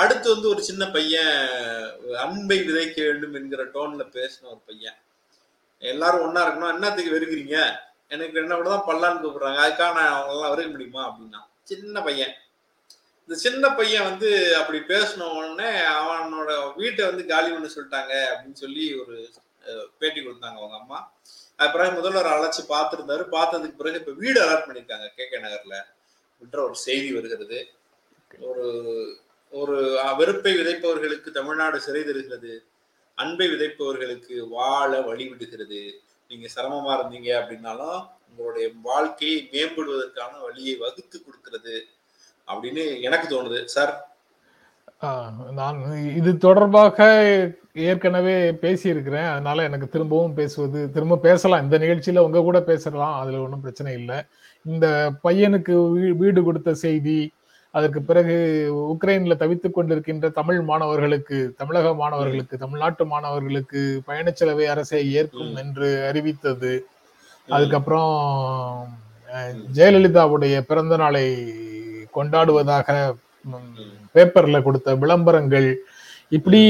அடுத்து வந்து ஒரு சின்ன பையன் அன்பை விதைக்க வேண்டும் என்கிற டோன்ல பேசின ஒரு பையன், எல்லாரும் ஒன்னா இருக்கணும், என்னத்துக்கு வெறுக்கிறீங்க, எனக்கு என்ன கூட தான் பல்லான்னு கூப்பிடுறாங்க, அதுக்காக நான் அவங்க எல்லாம் வெறுக்க முடியுமா அப்படின்னா, சின்ன பையன். இந்த சின்ன பையன் வந்து அப்படி பேசின உடனே அவனோட வீட்டை வந்து காலி பண்ண சொல்லிட்டாங்க அப்படின்னு சொல்லி ஒரு பேட்டி கொடுத்தாங்க அவங்க அம்மா. அப்புறம் முதல்வர் அழைச்சி பார்த்துருந்தாரு, பார்த்ததுக்கு பிறகு இப்போ வீடு அலாட் பண்ணியிருக்காங்க கே கே நகரில் அப்படின்ற ஒரு செய்தி வருகிறது. ஒரு ஒரு வெறுப்பை விதைப்பவர்களுக்கு தமிழ்நாடு சிறை தருகிறது, அன்பை விதைப்பவர்களுக்கு வாழ வழிவிடுகிறது. நீங்க சிரமமா இருந்தீங்க அப்படின்னாலும் உங்களுடைய வாழ்க்கையை மேம்படுவதற்கான வழியை வகுத்து கொடுக்கிறது அப்படின்னு எனக்கு தோணுது சார். நான் இது தொடர்பாக ஏற்கனவே பேசியிருக்கிறேன், அதனால எனக்கு திரும்பவும் பேசுவது திரும்ப பேசலாம், இந்த நிகழ்ச்சியில உங்க கூட பேசலாம், அதுல ஒன்றும் பிரச்சனை இல்லை. இந்த பையனுக்கு வீடு கொடுத்த செய்தி, அதற்கு பிறகு உக்ரைன்ல தவித்துக் கொண்டிருக்கின்ற தமிழ் மாணவர்களுக்கு, தமிழக மாணவர்களுக்கு, தமிழ்நாட்டு மாணவர்களுக்கு பயணச்செலவை அரசை ஏற்கும் என்று அறிவித்தது, அதுக்கப்புறம் ஜெயலலிதாவுடைய பிறந்த நாளை கொண்டாடுவதாக பேப்பர்ல கொடுத்த விளம்பரங்கள், இப்படி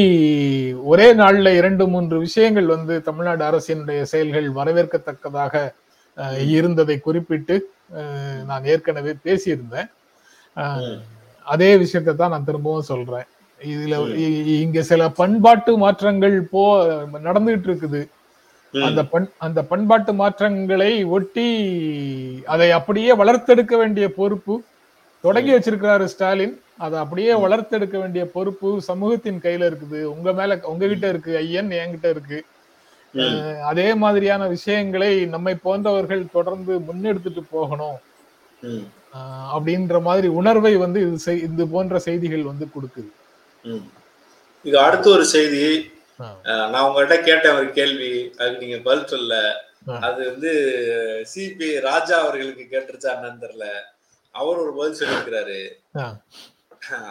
ஒரே நாள்ல இரண்டு மூன்று விஷயங்கள் வந்து தமிழ்நாடு அரசினுடைய செயல்கள் வரவேற்கத்தக்கதாக இருந்ததை குறிப்பிட்டு நான் ஏற்கனவே பேசியிருந்தேன். அதே விஷயத்தை தான் நான் திரும்பவும் சொல்றேன். இதுல இங்க சில பண்பாட்டு மாற்றங்கள் போ நடந்துகிட்டு இருக்குது. அந்த பண் அந்த பண்பாட்டு மாற்றங்களை ஒட்டி அதை அப்படியே வளர்த்தெடுக்க வேண்டிய பொறுப்பு தொடங்கி வச்சிருக்கிறாரு ஸ்டாலின். அதை அப்படியே வளர்த்தெடுக்க வேண்டிய பொறுப்பு சமூகத்தின் கையில இருக்குது, உங்க மேல உங்ககிட்ட இருக்கு ஐயன், என்கிட்ட இருக்கு. அதே மாதிரியான விஷயங்களை நம்மை போன்றவர்கள் தொடர்ந்து முன்னெடுத்துட்டு போகணும் அப்படின்ற மாதிரி உணர்வை வந்து இது இது போன்ற செய்திகள் வந்து கொடுக்குது. இது அடுத்த ஒரு செய்தி, நான் உங்ககிட்ட கேட்ட ஒரு கேள்வி, அதுக்கு நீங்க பதில் சொல்ல, அது வந்து சிபி ராஜா அவர்களுக்கு கேட்டுருச்சா என்னன்னு தெரியல, அவர் ஒரு பதில் சொல்லியிருக்கிறாரு.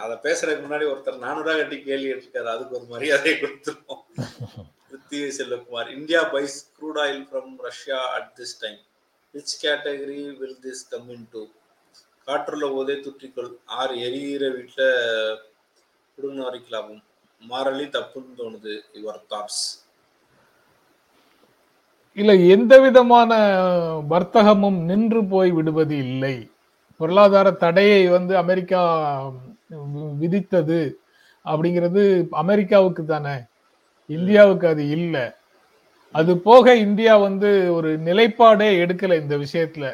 அத பேசுறதுக்கு முன்னாடி ஒருத்தர் நானூறு கட்டி கேள்வி கேட்டிருக்காரு, அதுக்கு ஒரு மரியாதையை கொடுத்துருவோம். Prithvi Selvakumar, India buys crude oil from Russia at this time, which category will this come into? காற்றுள்ள போதே துற்றிக்கொள், ஆறு எரிகிற வீட்டுல குடுங்கலாமும் மாறலி தப்புன்னு தோணுது. Your thoughts. இல்ல, எந்த விதமான வர்த்தகமும் நின்று போய் விடுவது இல்லை. பொருளாதார தடையை வந்து அமெரிக்கா விதித்தது அப்படிங்கிறது அமெரிக்காவுக்கு தானே, இந்தியாவுக்கு அது இல்லை. அது போக இந்தியா வந்து ஒரு நிலைப்பாடே எடுக்கல இந்த விஷயத்துல.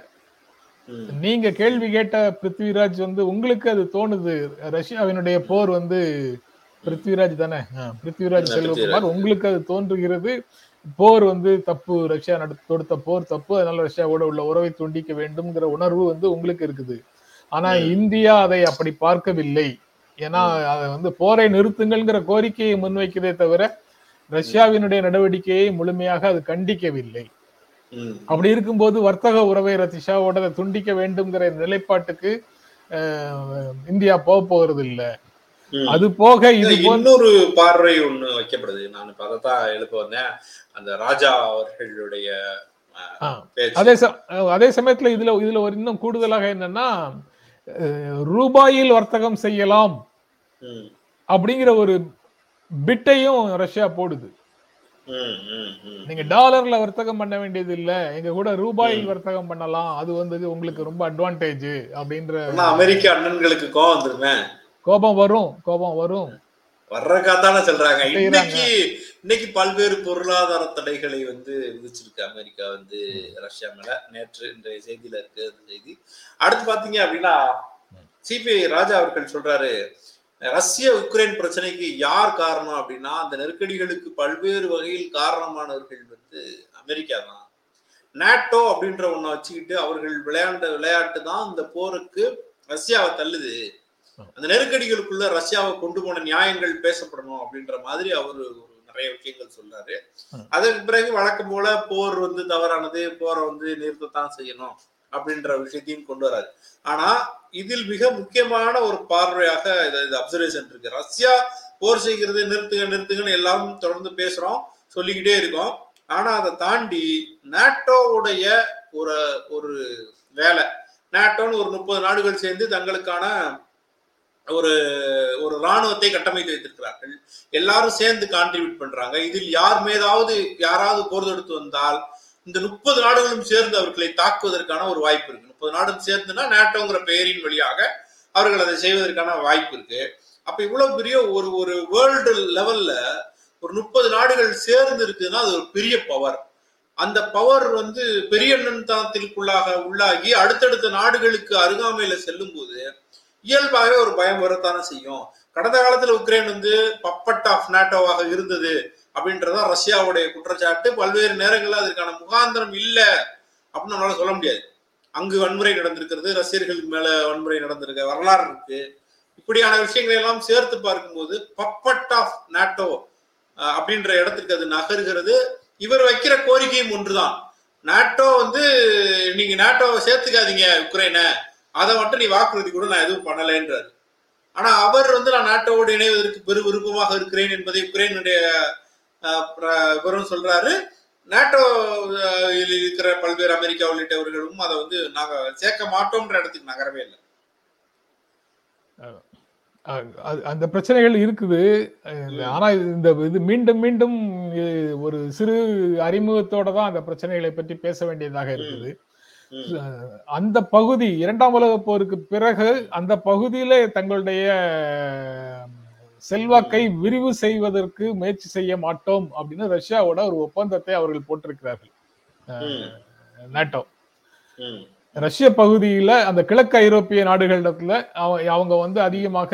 நீங்க கேள்வி கேட்ட பிருத்விராஜ் வந்து உங்களுக்கு அது தோணுது, ரஷ்யாவினுடைய போர் வந்து பிருத்விராஜ் தானே, பிருத்விராஜ் செல்வகுமார், உங்களுக்கு அது தோன்றுகிறது, போர் வந்து தப்பு, ரஷ்யா தொடுத்த போர் தப்பு, அதனால ரஷ்யாவோட உள்ள உறவை துண்டிக்க வேண்டும்ங்கிற உணர்வு வந்து உங்களுக்கு இருக்குது. ஆனா இந்தியா அதை அப்படி பார்க்கவில்லை. ஏன்னா அதை வந்து போரை நிறுத்துங்கள்ங்கிற கோரிக்கையை முன்வைக்கதே தவிர ரஷ்யாவினுடைய நடவடிக்கையை முழுமையாக அது கண்டிக்கவில்லை. அப்படி இருக்கும்போது வர்த்தக உறவை ரஷ்யாவோட துண்டிக்க வேண்டும்ங்கிற நிலைப்பாட்டுக்கு இந்தியா போக போகிறது இல்லை. அது போக இது இன்னொரு பார்வை ஒண்ணு வைக்கப்படுது. நான் இப்ப அதைத்தான் எழுப்ப வந்தேன், அந்த ராஜா அவர்களுடைய. அதே அதே சமயத்துல இதுல இதுல ஒரு இன்னும் கூடுதலாக என்னன்னா, ரூபாயில் வர்த்தகம் செய்யலாம் அப்படிங்கிற ஒரு பிட்டையும் ரஷ்யா போடுது. நீங்க டாலர்ல வர்த்தகம் பண்ண வேண்டியது இல்ல, எங்க கூட ரூபாயில் வர்த்தகம் பண்ணலாம், அது வந்து உங்களுக்கு ரொம்ப அட்வான்டேஜ் அப்படின்ற அமெரிக்க அண்ணன்களுக்கு கோபம் வந்துருமே. கோபம் வரும், கோபம் வரும், வர்றக்காதான சொல்றாங்க. இன்னைக்கு இன்னைக்கு பல்வேறு பொருளாதார தடைகளை வந்து விதிச்சிருக்கு அமெரிக்கா வந்து ரஷ்யா மேல, நேற்று இன்றைய செய்தியில இருக்கு அந்த செய்தி. அடுத்து பாத்தீங்க அப்படின்னா, சிபி ராஜா அவர்கள் சொல்றாரு, ரஷ்ய உக்ரைன் பிரச்சனைக்கு யார் காரணம் அப்படின்னா, அந்த நெருக்கடிகளுக்கு பல்வேறு வகையில் காரணமானவர்கள் வந்து அமெரிக்கா தான். நேட்டோ அப்படின்ற ஒன்றை வச்சுக்கிட்டு அவர்கள் விளையாண்ட விளையாட்டு தான் இந்த போருக்கு ரஷ்யாவை தள்ளுது, அந்த நெருக்கடிகளுக்குள்ள ரஷ்யாவை கொண்டு போன நியாயங்கள் பேசப்படணும் அப்படின்ற மாதிரி அவரு நிறைய விஷயங்கள் சொல்றாரு. அதற்கு பிறகு வழக்கம் போல போர் வந்து தவறானது, போரை வந்து நிறுத்தத்தான் செய்யணும் அப்படின்ற விஷயத்தையும் கொண்டு வராது. ஆனா இதில் மிக முக்கியமான ஒரு பார்வையாக இது அப்சர்வேஷன் இருக்கு. ரஷ்யா போர் செய்கிறது நிறுத்துக நிறுத்துகன்னு எல்லாரும் தொடர்ந்து பேசுறோம், சொல்லிக்கிட்டே இருக்கோம். ஆனா அதை தாண்டி நேட்டோவுடைய ஒரு ஒரு வேலை, நேட்டோன்னு ஒரு முப்பது நாடுகள் சேர்ந்து தங்களுக்கான ஒரு ஒரு இராணுவத்தை கட்டமைத்து வைத்திருக்கிறார்கள். எல்லாரும் சேர்ந்து கான்ட்ரிபியூட் பண்றாங்க. இதில் யார் மேதாவது யாராவது போர் தொடுத்து வந்தால் இந்த முப்பது நாடுகளும் சேர்ந்து அவர்களை தாக்குவதற்கான ஒரு வாய்ப்பு இருக்கு. முப்பது நாடும் சேர்ந்துன்னா நேட்டோங்கிற பெயரின் வழியாக அவர்கள் அதை செய்வதற்கான வாய்ப்பு இருக்கு. அப்ப இவ்வளவு பெரிய ஒரு ஒரு வேர்ல்டு லெவல்ல ஒரு முப்பது நாடுகள் சேர்ந்து இருக்குதுன்னா அது ஒரு பெரிய பவர். அந்த பவர் வந்து பெரிய நன்தானத்திற்குள்ளாக உள்ளாகி அடுத்தடுத்த நாடுகளுக்கு அருகாமையில செல்லும் போது இயல்பாகவே ஒரு பயம் வரத்தானே செய்யும். கடந்த காலத்துல உக்ரைன் வந்து பப்பட் ஆஃப் நேட்டோவாக இருந்தது அப்படின்றதான் ரஷ்யாவுடைய குற்றச்சாட்டு. பல்வேறு நேரங்களில் அதற்கான முகாந்திரம் இல்லை அப்படின்னு நம்மளால சொல்ல முடியாது. அங்கு வன்முறை நடந்திருக்கிறது, ரஷ்யர்களுக்கு மேல வன்முறை நடந்திருக்க வரலாறு இருக்கு. இப்படியான விஷயங்களை எல்லாம் சேர்த்து பார்க்கும்போது பப்பட் ஆஃப் நேட்டோ அப்படின்ற இடத்துக்கு அது நகர்கிறது. இவர் வைக்கிற கோரிக்கையும் ஒன்றுதான், நேட்டோ வந்து நீங்க நேட்டோவை சேர்த்துக்காதீங்க உக்ரைனை, அதை மட்டும் நீ வாக்குறுதி கூட நான் எதுவும் பண்ணலைன்றாரு. ஆனா அவர் வந்து நான் நேட்டோவோடு இணைவதற்கு பெரு விருப்பமாக இருக்கிறேன் என்பதை உக்ரைனுடைய இவரும் சொல்றாரு. நேட்டோ இருக்கிற பல்வேறு அமெரிக்கா உள்ளிட்டவர்களும் அதை வந்து நாங்க சேர்க்க மாட்டோம்ன்ற இடத்துக்கு நகரவே இல்லை. அந்த பிரச்சனைகள் இருக்குது. ஆனா இந்த இது மீண்டும் மீண்டும் ஒரு சிறு அறிமுகத்தோட தான் அந்த பிரச்சனைகளை பற்றி பேச வேண்டியதாக இருக்குது. அந்த பகுதி இரண்டாம் உலக போருக்கு பிறகு அந்த பகுதியில தங்களுடைய செல்வாக்கை விரிவு செய்வதற்கு முயற்சி செய்ய மாட்டோம் அப்படின்னு ரஷ்யாவோட ஒரு ஒப்பந்தத்தை அவர்கள் போட்டிருக்கிறார்கள். நேட்டோ ரஷ்ய பகுதியில அந்த கிழக்கு ஐரோப்பிய நாடுகளிடத்துல அவங்க வந்து அதிகமாக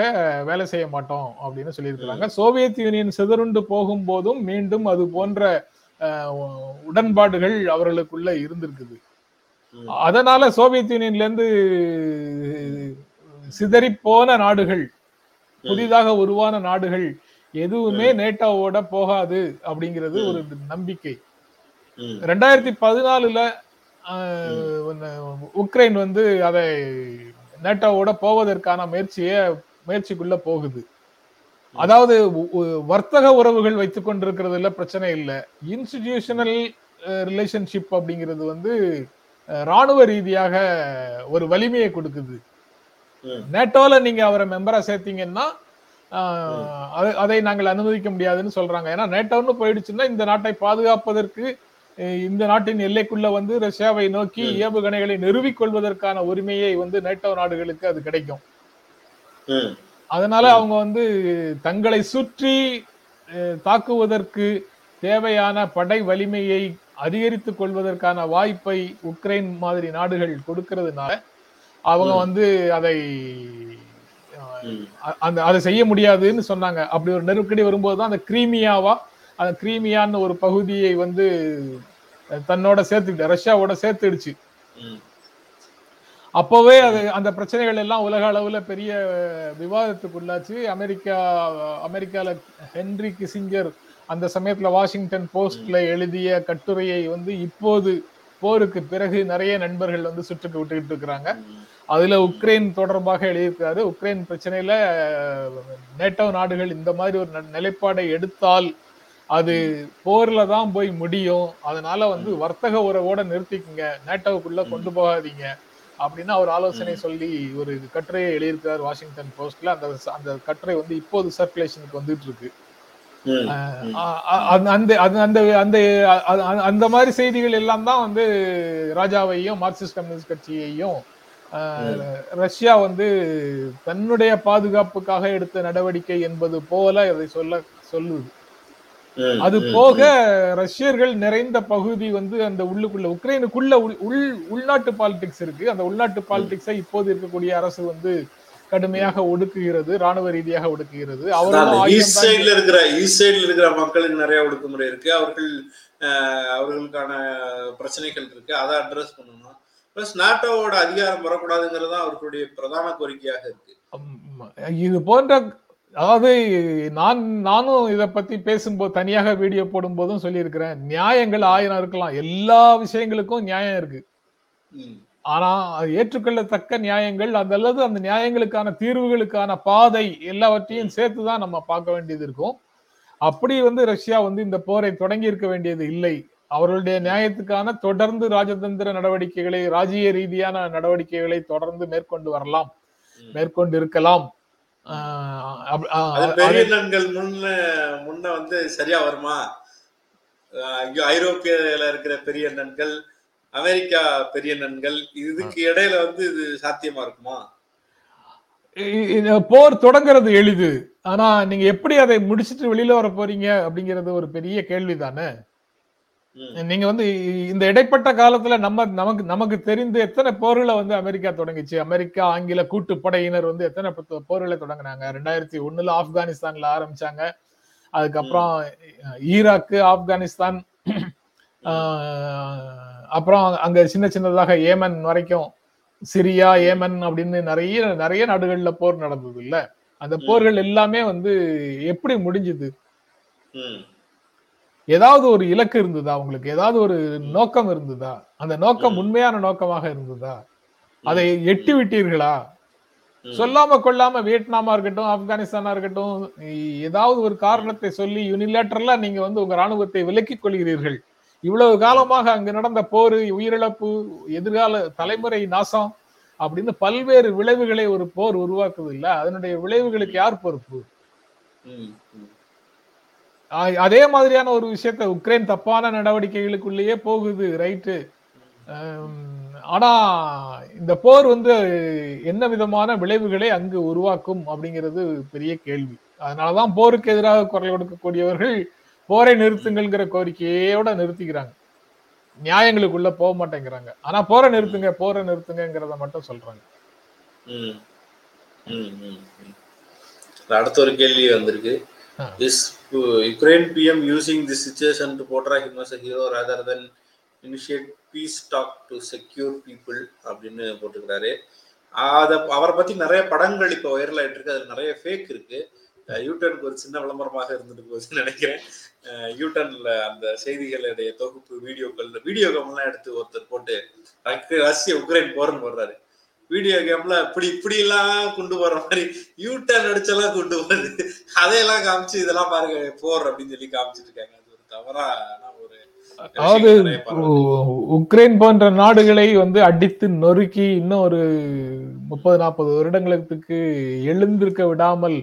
வேலை செய்ய மாட்டோம் அப்படின்னு சொல்லியிருக்கிறாங்க. சோவியத் யூனியன் சிதறுண்டு போகும் போதும் மீண்டும் அது போன்ற உடன்பாடுகள் அவர்களுக்குள்ள இருந்திருக்குது. அதனால சோவியத் யூனியன்ல இருந்து சிதறி போன நாடுகள், புதிதாக உருவான நாடுகள் எதுவுமே நேட்டோவோட போகாது அப்படிங்கிறது ஒரு நம்பிக்கை. ரெண்டாயிரத்தி பதினாலுல உக்ரைன் வந்து அதை நேட்டோவோட போவதற்கான முயற்சிய முயற்சிக்குள்ள போகுது. அதாவது வர்த்தக உறவுகள் வைத்துக் கொண்டிருக்கிறதுல பிரச்சனை இல்லை, இன்ஸ்டிடியூஷனல் ரிலேஷன்ஷிப் அப்படிங்கிறது வந்து ராணுவ ரீதியாக ஒரு வலிமையை கொடுக்குது. நேட்டோல நீங்க அவரை மெம்பரா சேர்த்தீங்கன்னா அதை நாங்கள் அனுமதிக்க முடியாதுன்னு சொல்றாங்க. ஏன்னா நேட்டோன்னு போயிடுச்சுன்னா இந்த நாட்டை பாதுகாப்பதற்கு, இந்த நாட்டின் எல்லைக்குள்ள வந்து ரஷ்யாவை நோக்கி ஏவுகணைகளை நிறுவிக்கொள்வதற்கான உரிமையை வந்து நேட்டோ நாடுகளுக்கு அது கிடைக்கும். அதனால அவங்க வந்து தங்களை சுற்றி தாக்குவதற்கு தேவையான படை வலிமையை அதிகரித்துக் கொள்வதற்கான வாய்ப்பை உக்ரைன் மாதிரி நாடுகள் கொடுக்கிறதுனால அவங்க வந்து அதை அதை செய்ய முடியாதுன்னு சொன்னாங்க. அப்படி ஒரு நெருக்கடி வரும்போதுதான் அந்த கிரீமியாவா அந்த கிரீமியான்னு ஒரு பகுதியை வந்து தன்னோட சேர்த்துக்கிட்டு ரஷ்யாவோட சேர்த்துடுச்சு. அப்பவே அது அந்த பிரச்சனைகள் எல்லாம் உலக அளவுல பெரிய விவாதத்துக்குள்ளாச்சு. அமெரிக்கா அமெரிக்கால ஹென்றி கிசிங்கர் அந்த சமயத்துல வாஷிங்டன் போஸ்ட்ல எழுதிய கட்டுரையை வந்து இப்போது போருக்கு பிறகு நிறைய நண்பர்கள் வந்து சுற்றுக்கு விட்டுக்கிட்டு இருக்கிறாங்க. அதுல உக்ரைன் தொடர்பாக எழுதியிருக்கிறாரு, உக்ரைன் பிரச்சனையில நேட்டோ நாடுகள் இந்த மாதிரி ஒரு நிலைப்பாடை எடுத்தால் அது போர்ல தான் போய் முடியும், அதனால வந்து வர்த்தக உறவோட நிறுத்திக்குங்க, நேட்டோவுக்குள்ள கொண்டு போகாதீங்க அப்படின்னு அவர் ஆலோசனை சொல்லி ஒரு கட்டுரையை எழுதியிருக்கிறார் வாஷிங்டன் போஸ்ட்ல. அந்த அந்த கட்டுரை வந்து இப்போது சர்க்குலேஷனுக்கு வந்துட்டு இருக்கு. அந்த அந்த அந்த அந்த மாதிரி செய்திகள் எல்லாம் தான் வந்து ராஜாவையும் மார்க்சிஸ்ட் கம்யூனிஸ்ட் கட்சியையும் ரஷ்யா வந்து தன்னுடைய பாதுகாப்புக்காக எடுத்த நடவடிக்கை என்பது போல அதை சொல்ல சொல்லுது. அது போக ரஷ்யர்கள் நிறைந்த பகுதி வந்து அந்த உள்ளுக்குள்ள உக்ரைனுக்குள்ள உள் உள்நாட்டு பாலிடிக்ஸ் இருக்கு. அந்த உள்நாட்டு பாலிடிக்ஸை இப்போது இருக்கக்கூடிய அரசு வந்து கடுமையாக ஒடுக்குகிறது, ராணுவ ரீதியாக ஒடுக்குகிறது. மக்களுக்கு நிறைய ஒடுக்குமுறை இருக்கு, அவர்கள் அவர்களுக்கான பிரச்சனைகள் இருக்கு, அதை அட்ரஸ் பண்ணணும். பிளஸ் நாட்டோட அதிகாரம் வரக்கூடாதுங்கிறது தான் அவர்களுடைய பிரதான கோரிக்கையாக இருக்கு. இது போன்ற அதாவது நான் நானும் இதை பத்தி பேசும்போது தனியாக வீடியோ போடும் போதும் சொல்லியிருக்கிறேன், நியாயங்கள் ஆயிரம் இருக்கலாம், எல்லா விஷயங்களுக்கும் நியாயம் இருக்கு. ஆனா ஏற்றுக்கொள்ளத்தக்க நியாயங்கள் அல்லது அந்த நியாயங்களுக்கான தீர்வுகளுக்கான பாதை எல்லாவற்றையும் சேர்த்துதான் நம்ம பார்க்க வேண்டியது இருக்கும். அப்படி வந்து ரஷ்யா வந்து இந்த போரை தொடங்கி இருக்க வேண்டியது இல்லை. அவர்களுடைய நியாயத்துக்கான தொடர்ந்து ராஜதந்திர நடவடிக்கைகளை, ராஜ்ஜிய ரீதியான நடவடிக்கைகளை தொடர்ந்து மேற்கொண்டு வரலாம், மேற்கொண்டு இருக்கலாம். சரியா வருமா? ஐரோப்பியில இருக்கிற பெரிய நன்கள், அமெரிக்கா பெரிய நன்கள், இதுக்கு இடையில வந்து இது சாத்தியமா இருக்குமா? போர் தொடங்குறது எளிது, ஆனா நீங்க எப்படி அதை முடிச்சுட்டு வெளியில வர போறீங்க அப்படிங்கறது ஒரு பெரிய கேள்விதானே. நீங்க வந்து இந்த இடைப்பட்ட காலத்துல நம்ம நமக்கு நமக்கு தெரிந்து எத்தனை போர்களை வந்து அமெரிக்கா தொடங்கிச்சு, அமெரிக்கா ஆங்கில கூட்டுப்படையினர் வந்து எத்தனை போர்களை தொடங்கினாங்க. ரெண்டாயிரத்தி ஒண்ணுல ஆப்கானிஸ்தான்ல ஆரம்பிச்சாங்க, அதுக்கப்புறம் ஈராக்கு, ஆப்கானிஸ்தான், அப்புறம் அங்க சின்ன சின்னதாக ஏமன் வரைக்கும், சிரியா, ஏமன் அப்படின்னு நிறைய நிறைய நாடுகள்ல போர் நடந்தது இல்ல. அந்த போர்கள் எல்லாமே வந்து எப்படி முடிஞ்சது? ஏதாவது ஒரு இலக்கு இருந்ததா உங்களுக்கு? ஏதாவது ஒரு நோக்கம் இருந்ததா? அந்த நோக்கம் உண்மையான நோக்கமாக இருந்ததா? அதை எட்டி விட்டீர்களா? சொல்லாம கொள்ளாம வியட்நாமா இருக்கட்டும், ஆப்கானிஸ்தானா இருக்கட்டும், ஏதாவது ஒரு காரணத்தை சொல்லி யூனிலேட்டரலா நீங்க வந்து உங்க ராணுவத்தை விலக்கிக் கொள்கிறீர்கள். இவ்வளவு காலமாக அங்கு நடந்த போர், உயிரிழப்பு, எதிர்கால தலைமுறை நாசம் அப்படின்னு பல்வேறு விளைவுகளை ஒரு போர் உருவாக்குது இல்ல. அதனுடைய விளைவுகளுக்கு யார் பொறுப்பு? அதே மாதிரியான ஒரு விஷயத்த உக்ரைன் தப்பான நடவடிக்கைகளுக்குள்ளேயே போகுது, ரைட்டு. ஆனா இந்த போர் வந்து என்ன விதமான விளைவுகளை அங்கு உருவாக்கும் அப்படிங்கிறது பெரிய கேள்வி. அதனாலதான் போருக்கு எதிராக குரல் கொடுக்கக்கூடியவர்கள் போரை நிறுத்துங்கிற கோரிக்கையோட நிறுத்திக்கிறாங்க, நியாயங்களுக்குள்ள போக மாட்டேங்கிறாங்க. ஆனா போரை நிறுத்துங்க, போரை நிறுத்துங்கிறத மட்டும் சொல்றாங்க. அடுத்த ஒரு கேள்வி வந்திருக்கு, Ukraine PM using the situation to portray him as a hero rather than initiate peace talk to secure people அப்படின்னு போட்டுக்கிறாரு. அதை அவரை பத்தி நிறைய படங்கள் இப்போ வைரல் ஆயிட்டு இருக்கு, அதுல நிறைய ஃபேக் இருக்கு. யூடர்னுக்கு ஒரு சின்ன விளம்பரமாக இருந்துட்டு போச்சுன்னு நினைக்கிறேன். யூடர்ன்ல அந்த செய்திகளுடைய தொகுப்பு வீடியோக்கள், வீடியோ கேம்லாம் எடுத்து ஒருத்தர் போட்டு ரஷ்யா உக்ரைன் போர்னு போடுறாரு. வீடியோ கேம்ல இப்படி இப்படி எல்லாம் கொண்டு போற மாதிரி யூடர்ன் அடிச்செல்லாம் கொண்டு போறது, அதையெல்லாம் காமிச்சு இதெல்லாம் பாருங்க போர் அப்படின்னு சொல்லி காமிச்சிட்டு இருக்காங்க. அது ஒரு தவறா? ஒரு அதாவது உக்ரைன் போன்ற நாடுகளை வந்து அடித்து நொறுக்கி இன்னும் ஒரு முப்பது நாற்பது வருடங்களுக்கு எழுந்திருக்க விடாமல்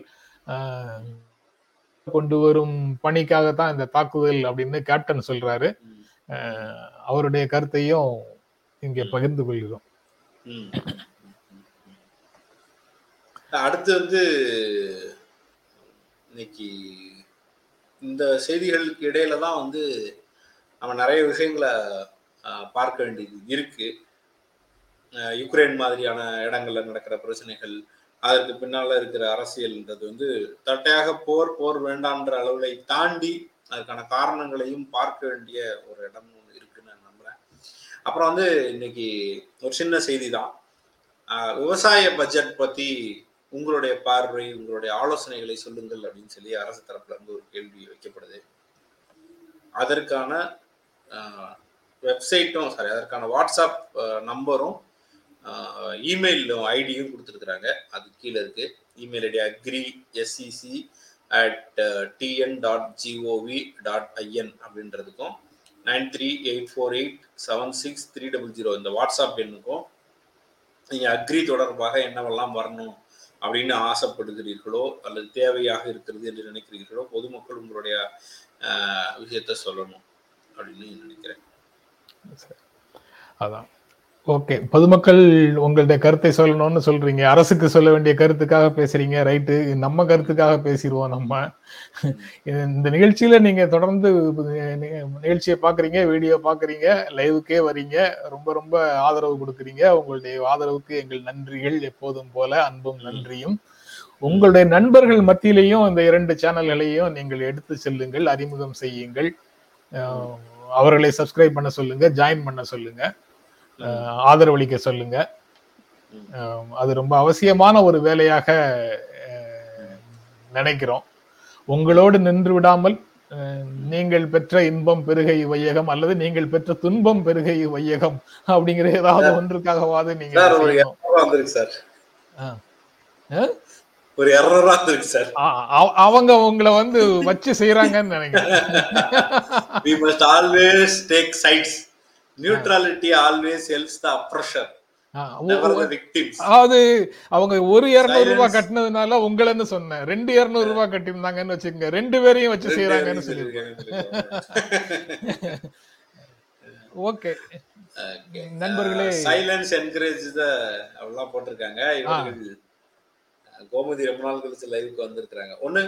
கொண்டு வரும் பணிக்காகத்தான் இந்த தாக்குதல் அப்படின்னு கேப்டன் சொல்றாரு. அவருடைய கருத்தையும் இங்கே பகிர்ந்து கொள்கிறோம். அடுத்து வந்து இன்னைக்கு இந்த செய்திகளுக்கு இடையில தான் வந்து நம்ம நிறைய விஷயங்களை பார்க்க வேண்டியது இருக்கு. யுக்ரைன் மாதிரியான இடங்கள்ல நடக்கிற பிரச்சனைகள், அதற்கு பின்னால இருக்கிற அரசியல்ன்றது வந்து தட்டையாக போர் போர் வேண்டான்ற அளவுகளை தாண்டி அதற்கான காரணங்களையும் பார்க்க வேண்டிய ஒரு இடம் இருக்குன்னு நான் நம்புறேன். அப்புறம் வந்து இன்னைக்கு ஒரு சின்ன செய்தி தான், விவசாய பட்ஜெட் பத்தி உங்களுடைய பார்வை, உங்களுடைய ஆலோசனைகளை சொல்லுங்கள் அப்படின்னு சொல்லி அரசு தரப்புல இருந்து ஒரு கேள்வி வைக்கப்படுது. அதற்கான வெப்சைட்டும் சாரி அதற்கான வாட்ஸ்அப் நம்பரும் இமெயிலும் ஐடியும் கொடுத்துருக்குறாங்க. அது கீழே இருக்கு email ID agri S C C at TN dot GOV dot IN அப்படின்றதுக்கும் nine three eight four eight seven six three double zero இந்த வாட்ஸ்அப் எண்ணுக்கும் நீங்கள் அக்ரி தொடர்பாக என்னவெல்லாம் வரணும் அப்படின்னு ஆசைப்படுகிறீர்களோ அல்லது தேவையாக இருக்கிறது என்று நினைக்கிறீர்களோ பொதுமக்கள் உங்களுடைய விஷயத்த சொல்லணும் அப்படின்னு நினைக்கிறேன். அதான் ஓகே, பொதுமக்கள் உங்களுடைய கருத்தை சொல்லணும்னு சொல்றீங்க, அரசுக்கு சொல்ல வேண்டிய கருத்துக்காக பேசுறீங்க, ரைட்டு. நம்ம கருத்துக்காக பேசிடுவோம். நம்ம இந்த நிகழ்ச்சியில நீங்க தொடர்ந்து நிகழ்ச்சியை பாக்குறீங்க, வீடியோ பாக்குறீங்க, லைவுக்கே வரீங்க, ரொம்ப ரொம்ப ஆதரவு கொடுக்குறீங்க. உங்களுடைய ஆதரவுக்கு எங்கள் நன்றிகள் எப்போதும் போல, அன்பும் நன்றியும். உங்களுடைய நண்பர்கள் மத்தியிலையும் இந்த இரண்டு சேனல்களையும் நீங்கள் எடுத்து செல்லுங்கள், அறிமுகம் செய்யுங்கள், அவர்களை சப்ஸ்கிரைப் பண்ண சொல்லுங்க, ஜாயின் பண்ண சொல்லுங்க, ஆதரவளிக்க சொல்லுங்க. அது ரொம்ப அவசியமான ஒரு வேலையாக நினைக்கிறோம். உங்களோடு நின்று விடாமல் நீங்கள் பெற்ற இன்பம் பெருகை வையகம் அல்லது நீங்கள் பெற்ற துன்பம் பெருகை வையகம் அப்படிங்கிற ஏதாவது ஒன்றுக்காகவாது அவங்க உங்களை வந்து வச்சு செய்யறாங்கன்னு நினைக்கிறேன். Neutrality always helps the oppressor. அதாவது அவங்க ஒரு இருநூறு ரூபாய் கட்டினதுனால உங்களன்னு சொன்னேன், ரெண்டு இருநூறு ரூபாய் கட்டிருந்தாங்கன்னு வச்சுக்கோங்க, ரெண்டு பேரையும் வச்சு செய்யறாங்கன்னு சொல்லியிருக்கேன். ஓகே நண்பர்களே, சைலன்ஸ் என்கரேஜ் தி அவெல்லாம் போட்டிருக்காங்க. இவங்க கோமதி ரொம்ப நாள் கழிச்சு லைவுக்கு வந்திருக்காங்க. ஒண்ணு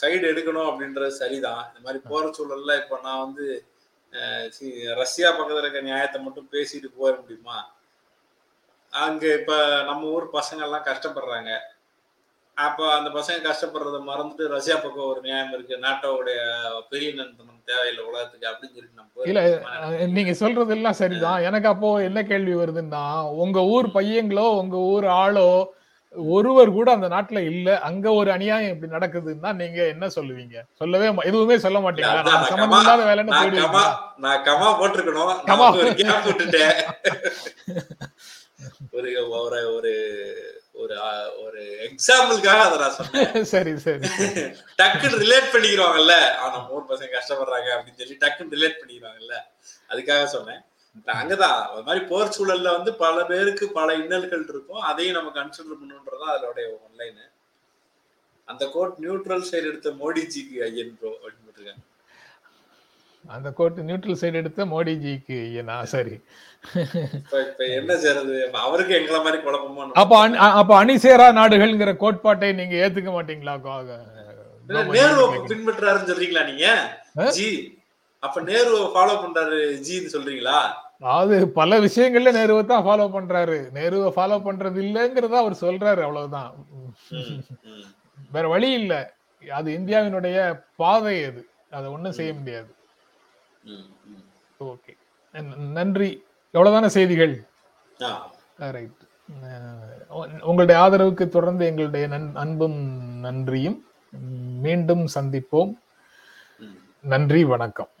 சைடு எடுக்கணும் அப்படின்றது சரிதான். இந்த மாதிரி போற சூழல்ல இப்ப நான் வந்து ரஷ்யா பக்கத்துல இருக்க நியாயத்தை மட்டும் பேசிட்டு போயிட முடியுமா? அங்க இப்ப நம்ம ஊர் பசங்க எல்லாம் கஷ்டப்படுறாங்க. அப்ப அந்த பசங்க கஷ்டப்படுறத மறந்துட்டு ரஷ்யா பக்கம் ஒரு நியாயம் இருக்கு, நேட்டோவுடைய பெரிய நண்பனம் தேவையில்லை உலகத்துக்கு அப்படின்னு சொல்லிட்டு நம்ம இல்ல. நீங்க சொல்றது எல்லாம் சரிதான். எனக்கு அப்போ என்ன கேள்வி வருதுன்னா, உங்க ஊர் பையங்களோ உங்க ஊர் ஆளோ ஒருவர் கூட அந்த நாட்டுல இல்ல, அங்க ஒரு அநியாயம் இப்படி நடக்குதுன்னா நீங்க என்ன சொல்லுவீங்க? சொல்லவே எதுவுமே சொல்ல மாட்டீங்களா? சம்பந்தம் இல்லாத வேலைன்னு போயிடுவீங்களா? நான் கமா போட்டுக்கணும், கமா போட்டுட்டேன். ஒரு ஒரு ஒரு ஒரு எக்ஸாம்பிளுக்காக அதை நான் சொன்னேன். சரி சரி, டக்குன்னு ரிலேட் பண்ணிக்கிறாங்கல்ல, நம்ம ஊர் பசங்க கஷ்டப்படுறாங்க அப்படின்னு சொல்லி டக்குன்னு ரிலேட் பண்ணிக்கிறாங்கல்ல, அதுக்காக சொன்னேன். அங்கதான் அது மாதிரி போர் சூழல்ல வந்து பல பேருக்கு பல இன்னல்கள் இருக்கும், அதையும் நம்ம கன்சிடர் பண்ணுன்றதா அதோடைய ஒன்லைன். அந்த கோட் நியூட்ரல் சைடு எடுத்த மோடிஜிக்கு ஐயன் ப்ரோ அப்படின்னு போட்டிருக்காங்க. அந்த கோட் நியூட்ரல் சைடு எடுத்த மோடிஜிக்கு ஐயனா? சரி, இப்ப என்ன செய்யறது? அவருக்கு எங்களை மாதிரி குழப்பமா. அப்ப அப்ப அணிசேரா நாடுகள்ங்கிற கோட்பாட்டை நீங்க ஏத்துக்க மாட்டீங்களா? நேரு பின்பற்றாருன்னு சொல்றீங்களா நீங்க? ஜி அப்ப நேரு ஃபாலோ பண்றாரு ஜின்னு சொல்றீங்களா? அது பல விஷயங்கள்ல நேருவை தான் ஃபாலோ பண்றாரு. நேருவை ஃபாலோ பண்றது இல்லைங்கிறத அவர் சொல்றாரு, அவ்வளவுதான், வேற வழி இல்லை. அது இந்தியாவினுடைய பாதை, அது அதை ஒன்றும் செய்ய முடியாது. ஓகே நன்றி. எவ்வளவுதான செய்திகள். ரைட், உங்களுடைய ஆதரவுக்கு தொடர்ந்து எங்களுடைய அன்பும் நன்றியும். மீண்டும் சந்திப்போம். நன்றி, வணக்கம்.